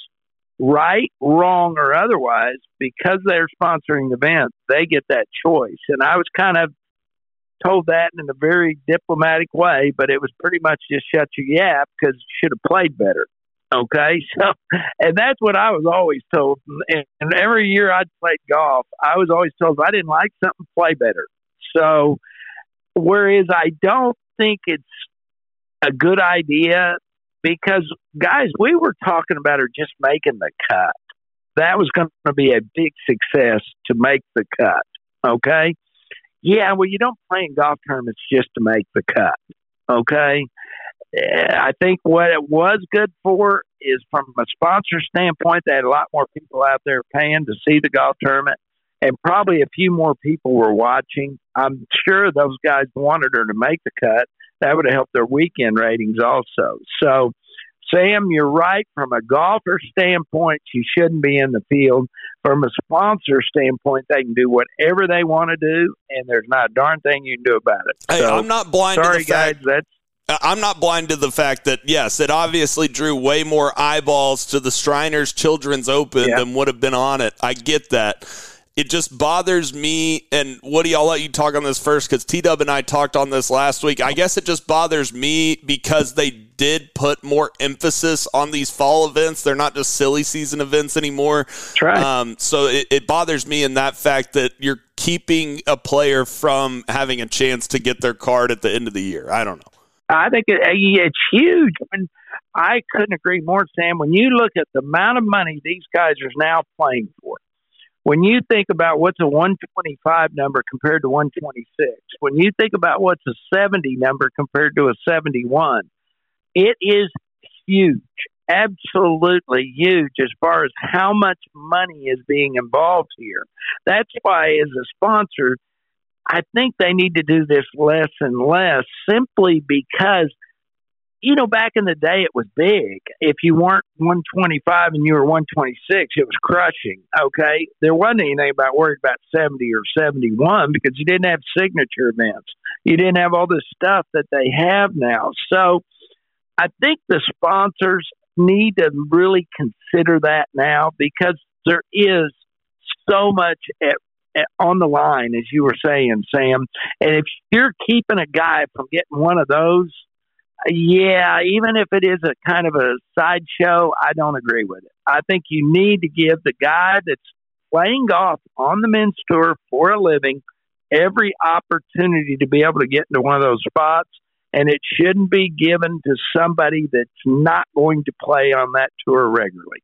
right, wrong, or otherwise, because they're sponsoring the event, they get that choice. And I was kind of told that in a very diplomatic way, but it was pretty much just shut your yap because you should have played better. Okay, so, and that's what I was always told. And every year I'd played golf, I was always told if I didn't like something, play better. So, whereas I don't think it's a good idea because, guys, we were talking about her just making the cut. That was going to be a big success to make the cut. Okay? Yeah, well, you don't play in golf tournaments just to make the cut. Okay? I think what it was good for is from a sponsor standpoint, they had a lot more people out there paying to see the golf tournament, and probably a few more people were watching. I'm sure those guys wanted her to make the cut. That would have helped their weekend ratings also. So, Sam, you're right. From a golfer standpoint, she shouldn't be in the field. From a sponsor standpoint, they can do whatever they want to do, and there's not a darn thing you can do about it. Hey, so, I'm not blind to the fact. Sorry, guys, that's... I'm not blind to the fact that, yes, it obviously drew way more eyeballs to the Shriners Children's Open than would have been on it. I get that. It just bothers me, and Woody, I'll let you talk on this first because T-Dub and I talked on this last week. I guess it just bothers me because they did put more emphasis on these fall events. They're not just silly season events anymore. That's right. So it bothers me in that fact that you're keeping a player from having a chance to get their card at the end of the year. I don't know. I think it's huge. And I couldn't agree more, Sam. When you look at the amount of money these guys are now playing for, when you think about what's a 125 number compared to 126, when you think about what's a 70 number compared to a 71, it is huge, absolutely huge as far as how much money is being involved here. That's why, as a sponsor, I think they need to do this less and less simply because, you know, back in the day, it was big. If you weren't 125 and you were 126, it was crushing, okay? There wasn't anything about worried about 70 or 71 because you didn't have signature events. You didn't have all this stuff that they have now. So I think the sponsors need to really consider that now because there is so much on the line, as you were saying, Sam. And if you're keeping a guy from getting one of those, yeah, even if it is a kind of a sideshow, I don't agree with it. I think you need to give the guy that's playing golf on the men's tour for a living every opportunity to be able to get into one of those spots, and it shouldn't be given to somebody that's not going to play on that tour regularly.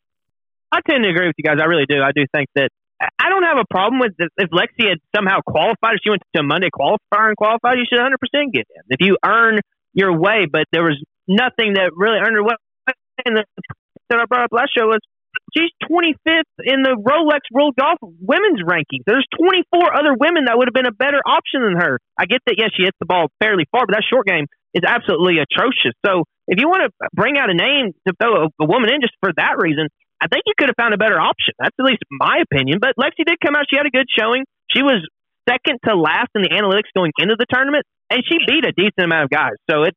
I tend to agree with you guys. I really do. I do think that I don't have a problem with this. If Lexi had somehow qualified, if she went to a Monday qualifier and qualified, you should 100% get in. If you earn your way, but there was nothing that really earned her way. And that I brought up last show was she's 25th in the Rolex World Golf Women's Rankings. There's 24 other women that would have been a better option than her. I get that, yes, she hits the ball fairly far, but that short game is absolutely atrocious. So if you want to bring out a name to throw a woman in just for that reason, I think you could have found a better option. That's at least my opinion. But Lexi did come out. She had a good showing. She was second to last in the analytics going into the tournament, and she beat a decent amount of guys. So it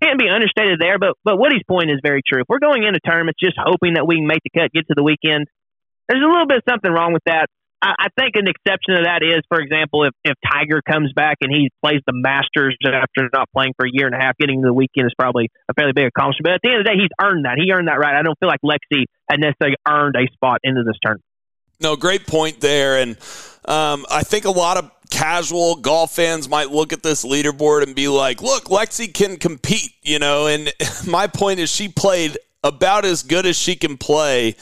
can't be understated there. But Woody's point is very true. If we're going into tournaments just hoping that we can make the cut, get to the weekend, there's a little bit of something wrong with that. I think an exception to that is, for example, if Tiger comes back and he plays the Masters after not playing for a year and a half, getting to the weekend is probably a fairly big accomplishment. But at the end of the day, he's earned that. He earned that right. I don't feel like Lexi had necessarily earned a spot into this tournament. No, great point there. And I think a lot of casual golf fans might look at this leaderboard and be like, look, Lexi can compete, you know. And my point is she played about as good as she can play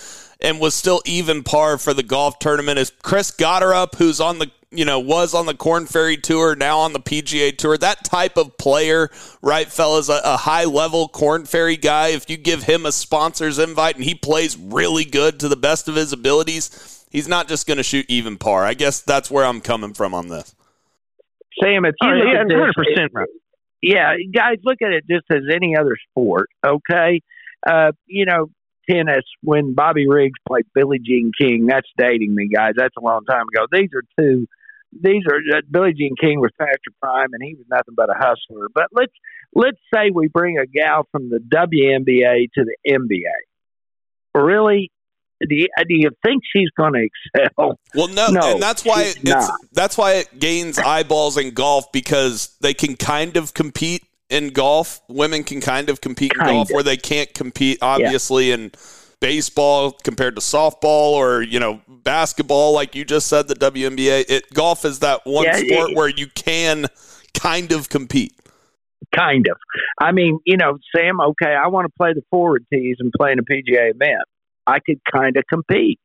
and was still even par for the golf tournament. Is Chris Goddard, who's on the you know, was on the Korn Ferry Tour, now on the PGA Tour. That type of player, right, fellas, a high-level Korn Ferry guy, if you give him a sponsor's invite and he plays really good to the best of his abilities, he's not just going to shoot even par. I guess that's where I'm coming from on this. Sam, it's 100% right. Yeah, guys, look at it just as any other sport, okay? You know, tennis, when Bobby Riggs played Billie Jean King, that's dating me, guys. That's a long time ago. These are Billie Jean King was past her prime, and he was nothing but a hustler. But let's say we bring a gal from the WNBA to the NBA. Really? Do you think she's going to excel? Well, no, and that's why it gains eyeballs in golf, because they can kind of compete in golf. Women can kind of compete in golf where they can't compete, obviously, in baseball compared to softball or, you know, basketball, like you just said, the WNBA. Golf is that one sport where you can kind of compete. Kind of. I mean, you know, Sam, okay, I want to play the forward tees and play in a PGA event. I could kind of compete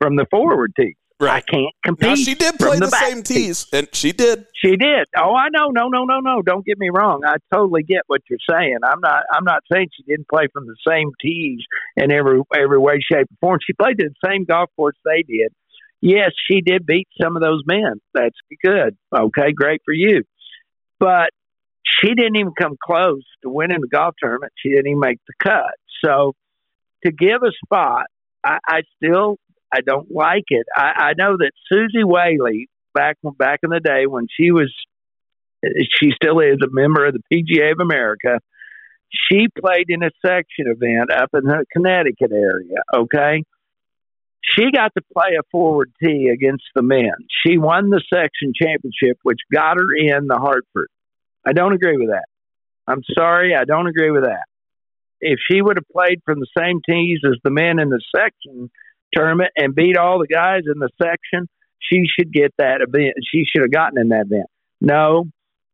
from the forward tees. Right. I can't compete. Now, she did play the same tees, and she did. She did. Oh, I know. No. Don't get me wrong. I totally get what you're saying. I'm not saying she didn't play from the same tees in every way, shape, or form. She played in the same golf course they did. Yes, she did beat some of those men. That's good. Okay, great for you. But she didn't even come close to winning the golf tournament. She didn't even make the cut. So to give a spot, I don't like it. I know that Susie Whaley, back in the day when she still is a member of the PGA of America, she played in a section event up in the Connecticut area, okay? She got to play a forward tee against the men. She won the section championship, which got her in the Hartford. I don't agree with that. I'm sorry, I don't agree with that. If she would have played from the same tees as the men in the section tournament and beat all the guys in the section, she should get that event. She should have gotten in that event. No,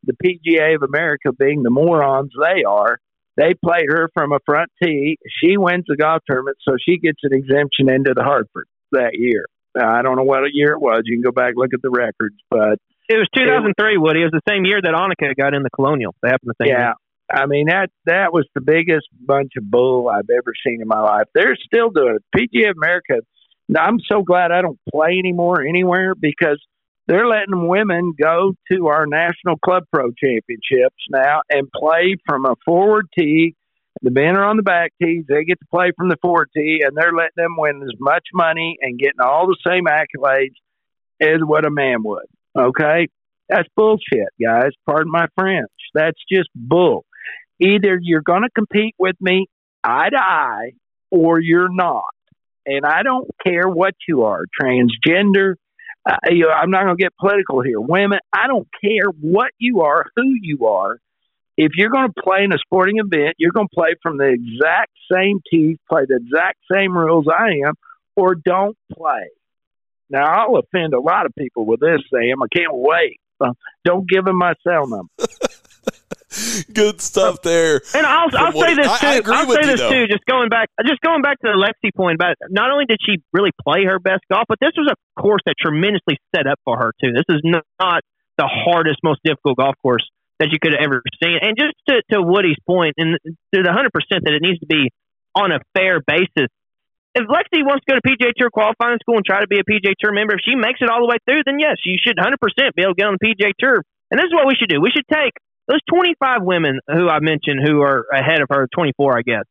the PGA of America, being the morons they are, they played her from a front tee. She wins the golf tournament, so she gets an exemption into the Hartford that year. Now, I don't know what year it was. You can go back and look at the records, but it was 2003, Woody. It was the same year that Annika got in the Colonial. They happened the same year. I mean, that was the biggest bunch of bull I've ever seen in my life. They're still doing it. PGA of America, I'm so glad I don't play anymore anywhere, because they're letting women go to our National Club Pro Championships now and play from a forward tee. The men are on the back tees. They get to play from the forward tee, and they're letting them win as much money and getting all the same accolades as what a man would. Okay? That's bullshit, guys. Pardon my French. That's just bull. Either you're going to compete with me eye to eye or you're not. And I don't care what you are, transgender. I'm not going to get political here. Women, I don't care what you are, who you are. If you're going to play in a sporting event, you're going to play from the exact same tees, play the exact same rules I am, or don't play. Now, I'll offend a lot of people with this, Sam. I can't wait. Don't give them my cell number. Good stuff there. And I'll say this too. I'll say this too. Just going back to the Lexi point about it. Not only did she really play her best golf, but this was a course that tremendously set up for her too. This is not the hardest, most difficult golf course that you could have ever seen. And just to Woody's point, and to the 100% that it needs to be on a fair basis. If Lexi wants to go to PGA Tour qualifying school and try to be a PGA Tour member, if she makes it all the way through, then yes, you should 100% be able to get on the PGA Tour. And this is what we should do. We should take those 25 women who I mentioned who are ahead of her, 24, I guess,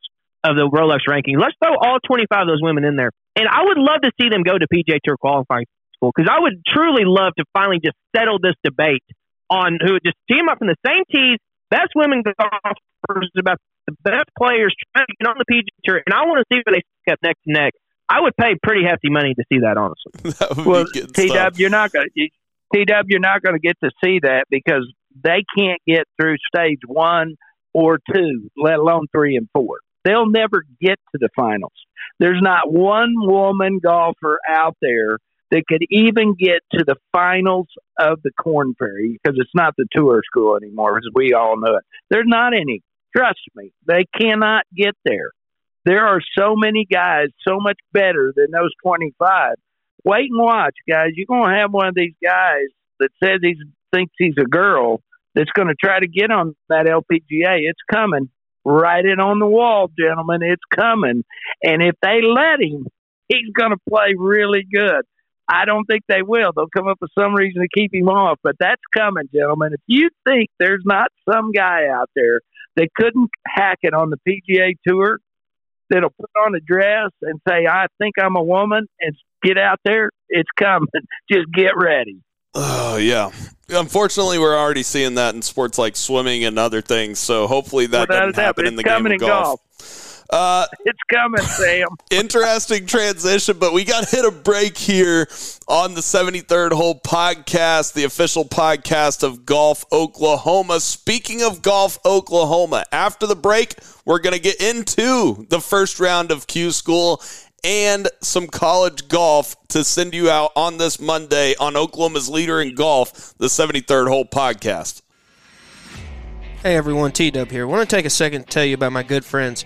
of the Rolex ranking. Let's throw all 25 of those women in there. And I would love to see them go to PGA Tour qualifying school, because I would truly love to finally just settle this debate on who just team up in the same tees, best women golfers, about the best players trying to get on the PGA Tour. And I want to see where they stick up neck to neck. I would pay pretty hefty money to see that, honestly. That would be good stuff. You're not going to get to see that, because they can't get through stage 1 or 2, let alone 3 and 4. They'll never get to the finals. There's not one woman golfer out there that could even get to the finals of the Korn Ferry, because it's not the tour school anymore, as we all know it. There's not any. Trust me, they cannot get there. There are so many guys so much better than those 25 wait and watch, guys. You're going to have one of these guys that says he thinks he's a girl that's going to try to get on that LPGA. It's coming. Write it on the wall, gentlemen. It's coming. And if they let him, he's going to play really good. I don't think they will. They'll come up with some reason to keep him off, but that's coming, gentlemen. If you think there's not some guy out there that couldn't hack it on the PGA Tour, that'll put on a dress and say, I think I'm a woman, and get out there, it's coming. Just get ready. Oh, yeah. Unfortunately, we're already seeing that in sports like swimming and other things, so hopefully that doesn't happen in the game of golf. It's coming, Sam. Interesting transition, but we got to hit a break here on the 73rd Hole podcast, the official podcast of Golf Oklahoma. Speaking of Golf Oklahoma, after the break, we're going to get into the first round of Q School and some college golf to send you out on this Monday on Oklahoma's Leader in Golf, the 73rd Hole podcast. Hey everyone, T-Dub here. I want to take a second to tell you about my good friends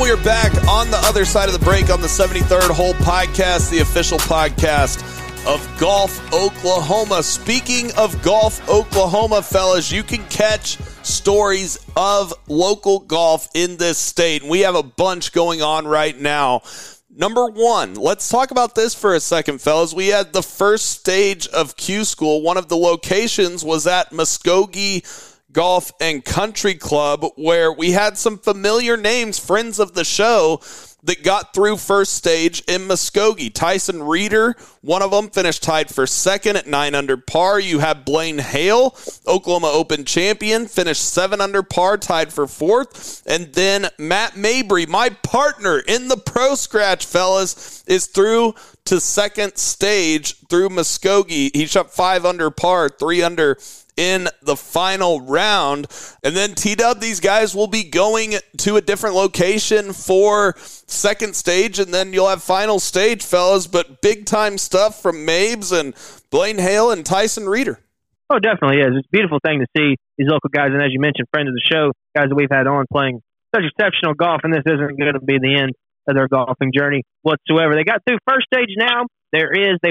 We are back on the other side of the break on the 73rd Hole podcast, the official podcast of Golf Oklahoma. Speaking of Golf Oklahoma, fellas, you can catch stories of local golf in this state. We have a bunch going on right now. Number one, let's talk about this for a second, fellas. We had the first stage of Q School. One of the locations was at Muskogee Golf and Country Club, where we had some familiar names, friends of the show, that got through first stage in Muskogee. Tyson Reeder, one of them, finished tied for second at 9 under par. You have Blaine Hale, Oklahoma Open champion, finished 7 under par, tied for fourth. And then Matt Mabry, my partner in the Pro Scratch, fellas, is through to second stage through Muskogee. He shot 5 under par, 3 under in the final round. And then T-Dub, these guys will be going to a different location for second stage, and then you'll have final stage, fellas. But big time stuff from Mabes and Blaine Hale and Tyson Reeder. Oh, definitely is. It's a beautiful thing to see these local guys, and as you mentioned, friends of the show, guys that we've had on playing such exceptional golf, and this isn't going to be the end of their golfing journey whatsoever. They got through first stage now. They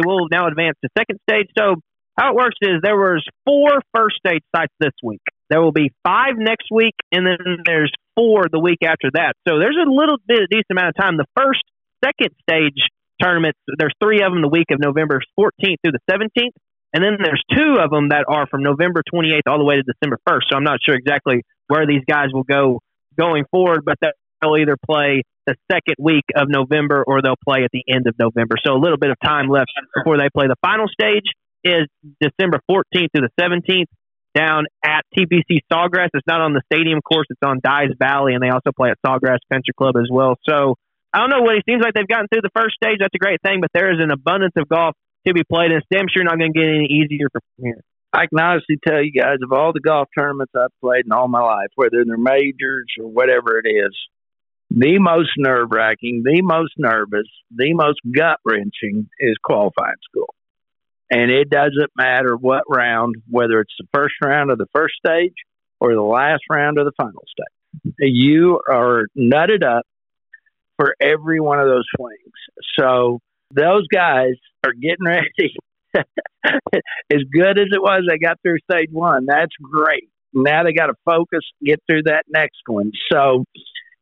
will now advance to second stage. So how it works is there was 4 first stage sites this week. There will be 5 next week, and then there's 4 the week after that. So there's a little bit, a decent amount of time. The first, second stage tournaments, there's 3 of them the week of November 14th through the 17th, and then there's 2 of them that are from November 28th all the way to December 1st. So I'm not sure exactly where these guys will go going forward, but they'll either play the second week of November or they'll play at the end of November. So a little bit of time left before they play the final stage. Is December 14th through the 17th down at TPC Sawgrass. It's not on the stadium course. It's on Dyes Valley, and they also play at Sawgrass Country Club as well. So I don't know, Woody. It seems like they've gotten through the first stage. That's a great thing, but there is an abundance of golf to be played, and it's damn sure not going to get any easier from here. I can honestly tell you guys, of all the golf tournaments I've played in all my life, whether they're majors or whatever it is, the most nerve-wracking, the most nervous, the most gut-wrenching is qualifying school. And it doesn't matter what round, whether it's the first round of the first stage or the last round of the final stage. You are nutted up for every one of those swings. So those guys are getting ready. As good as it was, they got through stage one. That's great. Now they got to focus, get through that next one. So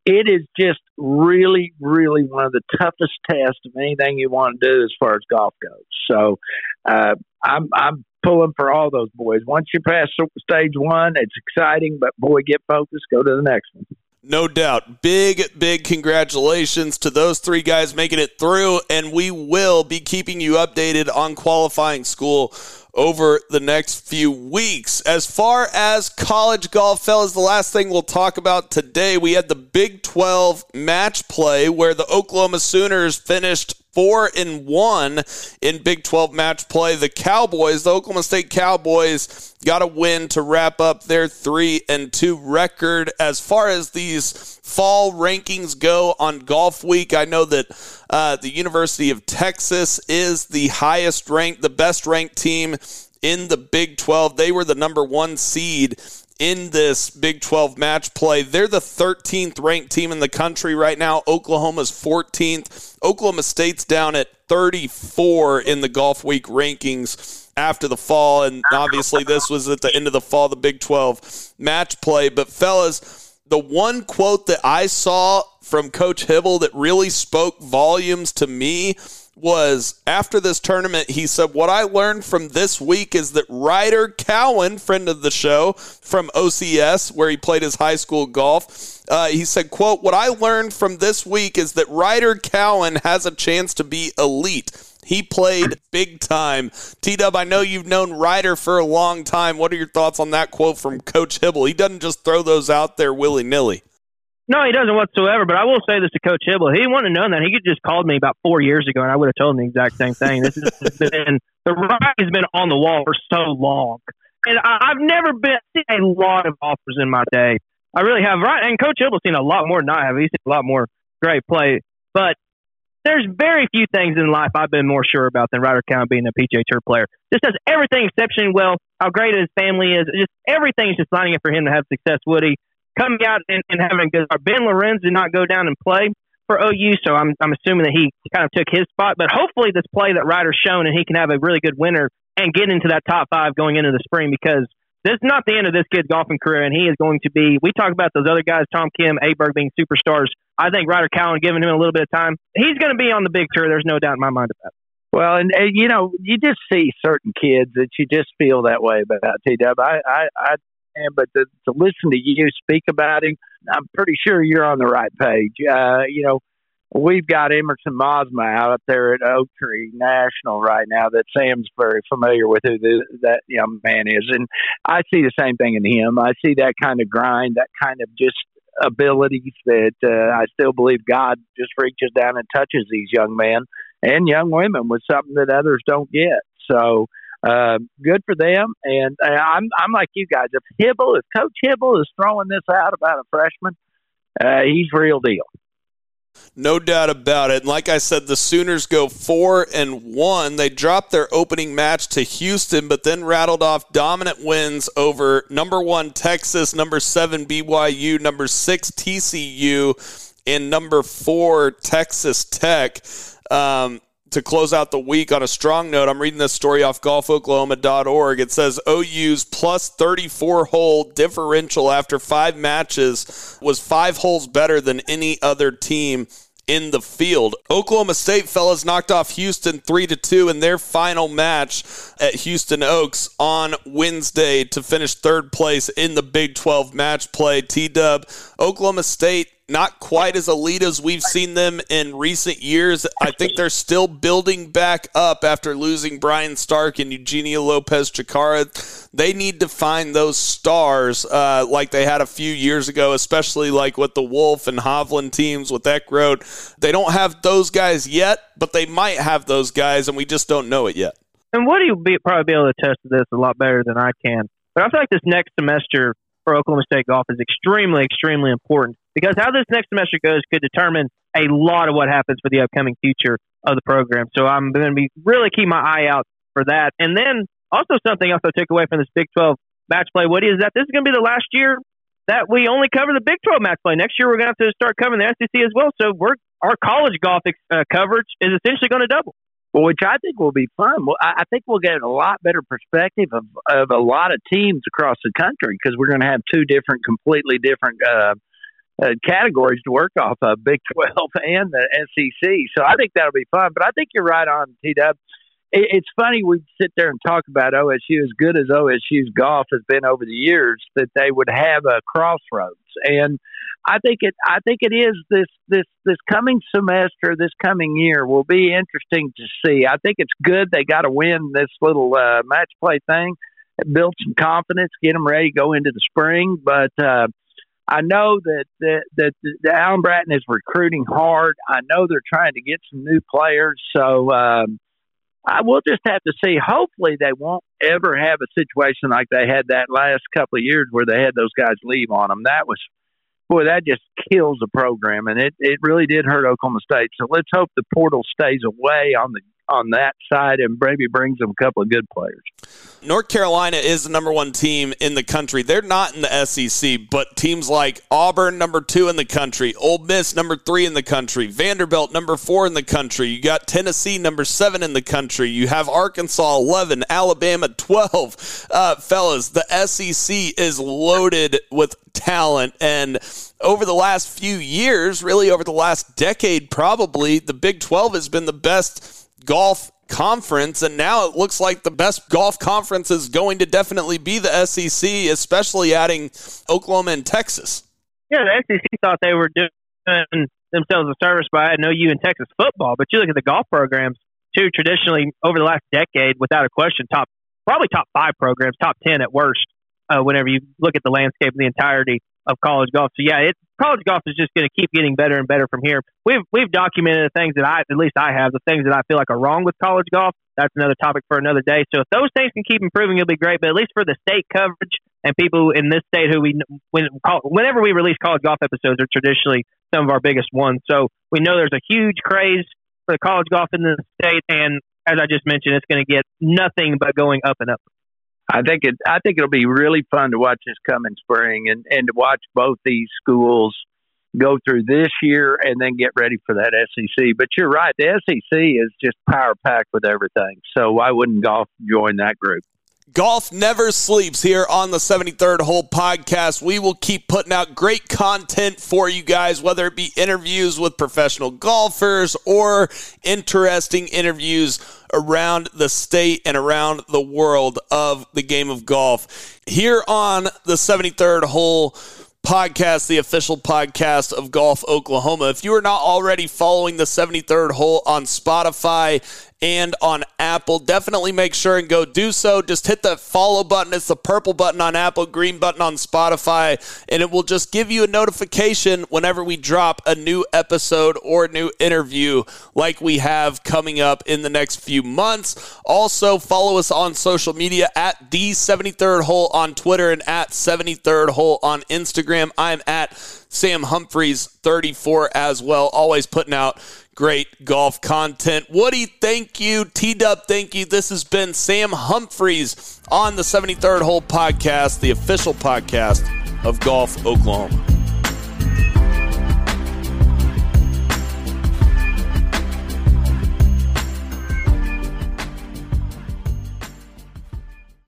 it is just really, really one of the toughest tests of anything you want to do as far as golf goes. So I'm pulling for all those boys. Once you pass stage one, it's exciting, but boy, get focused, go to the next one. No doubt. Big congratulations to those three guys making it through, and we will be keeping you updated on qualifying school over the next few weeks. As far as college golf, fellas, the last thing we'll talk about today, we had the Big 12 match play where the Oklahoma Sooners finished 4-1 in Big 12 match play. The Cowboys, the Oklahoma State Cowboys, got a win to wrap up their 3-2 record. As far as these fall rankings go on Golf Week, I know that the University of Texas is the highest ranked, the best ranked team in the Big 12. They were the number one seed in this Big 12 match play. They're the 13th ranked team in the country right now. Oklahoma's 14th. Oklahoma State's down at 34 in the Golf Week rankings after the fall, and obviously this was at the end of the fall, the Big 12 match play. But fellas, the one quote that I saw from Coach Hybl that really spoke volumes to me was after this tournament, he said, "What I learned from this week is that Ryder Cowan, friend of the show from OCS, where he played his high school golf, he said, quote, what I learned from this week is that Ryder Cowan has a chance to be elite. He played big time." T-Dub, I know you've known Ryder for a long time. What are your thoughts on that quote from Coach Hybl? He doesn't just throw those out there willy-nilly. No, he doesn't whatsoever, but I will say this to Coach Hybl. He wouldn't have known that. He could have just called me about 4 years ago, and I would have told him the exact same thing. This has been, the ride has been on the wall for so long. And I've never been seen a lot of offers in my day. I really have. Right, and Coach Hybl seen a lot more than I have. He's seen a lot more great play. But there's very few things in life I've been more sure about than Ryder Cowan being a PGA Tour player. Just does everything exceptionally well, how great his family is. Just everything is just lining up for him to have success, Woody. Coming out and having a good start. Ben Lorenz did not go down and play for OU, so I'm assuming that he kind of took his spot. But hopefully this play that Ryder's shown and he can have a really good winner and get into that top five going into the spring, because this is not the end of this kid's golfing career, and he is going to be – we talk about those other guys, Tom Kim, Aberg being superstars. I think Ryder Cowan, giving him a little bit of time, he's going to be on the big tour. There's no doubt in my mind about it. Well, and you know, you just see certain kids that you just feel that way about, T-Dub. But to listen to you speak about him, I'm pretty sure you're on the right page. You know, we've got Emerson Mosma out up there at Oak Tree National right now that Sam's very familiar with, who that young man is. And I see the same thing in him. I see that kind of grind, that kind of just abilities that I still believe God just reaches down and touches these young men and young women with something that others don't get. So, good for them, and I'm like you guys. If Coach Hybl is throwing this out about a freshman, he's real deal. No doubt about it. And like I said, the Sooners go 4-1. They dropped their opening match to Houston, but then rattled off dominant wins over number 1 Texas, number 7 BYU, number 6 TCU, and number 4 Texas Tech. To close out the week on a strong note, I'm reading this story off golfoklahoma.org. It says OU's plus 34-hole differential after 5 matches was 5 holes better than any other team in the field. Oklahoma State, fellas, knocked off Houston 3-2 in their final match at Houston Oaks on Wednesday to finish third place in the Big 12 match play. T-Dub, Oklahoma State, not quite as elite as we've seen them in recent years. I think they're still building back up after losing Brian Stark and Eugenio Lopez-Chikara. They need to find those stars like they had a few years ago, especially like with the Wolf and Hovland teams with Ekrod. They don't have those guys yet, but they might have those guys, and we just don't know it yet. And Woody will probably be able to attest to this a lot better than I can. But I feel like this next semester for Oklahoma State golf is extremely, extremely important, because how this next semester goes could determine a lot of what happens for the upcoming future of the program. So I'm going to be really keep my eye out for that. And then also something else I took away from this Big 12 match play, Woody, is that this is going to be the last year that we only cover the Big 12 match play. Next year we're going to have to start covering the SEC as well. So our college golf coverage is essentially going to double. Which I think will be fun. I think we'll get a lot better perspective of a lot of teams across the country, because we're going to have two completely different categories to work off of, Big 12 and the SEC. So I think that'll be fun. But I think you're right on, T-Dub. It's funny, we sit there and talk about OSU, as good as OSU's golf has been over the years, that they would have a crossroads. And I think it is this coming semester, this coming year will be interesting to see. I think it's good they got to win this little match play thing, build some confidence, get them ready to go into the spring. But I know that Allen Bratton is recruiting hard. I know they're trying to get some new players. So I will just have to see. Hopefully they won't ever have a situation like they had that last couple of years where they had those guys leave on them. That just kills the program, and it really did hurt Oklahoma State. So let's hope the portal stays away on that side and maybe brings them a couple of good players. North Carolina is the number one team in the country. They're not in the SEC, but teams like Auburn, number 2 in the country, Ole Miss, number 3 in the country, Vanderbilt, number 4 in the country. You got Tennessee, number 7 in the country. You have Arkansas, 11, Alabama, 12. Fellas, the SEC is loaded with talent, and over the last few years, really over the last decade probably, the Big 12 has been the best golf conference, and now it looks like the best golf conference is going to definitely be the SEC, especially adding Oklahoma and Texas. Yeah, the SEC thought they were doing themselves a service by adding OU and Texas football, but you look at the golf programs, too, traditionally over the last decade, without a question, probably top 5 programs, top 10 at worst, whenever you look at the landscape of the entirety of college golf. So yeah, college golf is just going to keep getting better and better from here. We've documented the things that I feel like are wrong with college golf. That's another topic for another day. So if those things can keep improving, it'll be great. But at least for the state coverage and people in this state whenever we release college golf episodes are traditionally some of our biggest ones. So we know there's a huge craze for the college golf in the state, and as I just mentioned, it's going to get nothing but going up and up. I think it'll be really fun to watch this coming spring and to watch both these schools go through this year and then get ready for that SEC. But you're right, the SEC is just power packed with everything. So why wouldn't golf join that group? Golf never sleeps here on the 73rd Hole Podcast. We will keep putting out great content for you guys, whether it be interviews with professional golfers or interesting interviews around the state and around the world of the game of golf. Here on the 73rd Hole Podcast, the official podcast of Golf Oklahoma. If you are not already following the 73rd Hole on Spotify and on Apple, definitely make sure and go do so. Just hit the follow button. It's the purple button on Apple, green button on Spotify, and it will just give you a notification whenever we drop a new episode or new interview like we have coming up in the next few months. Also, follow us on social media at the 73rd Hole on Twitter and at 73rd Hole on Instagram. I'm at Sam Humphreys 34 as well, always putting out great golf content. Woody, thank you. T-Dub, thank you. This has been Sam Humphreys on the 73rd Hole Podcast, the official podcast of Golf Oklahoma.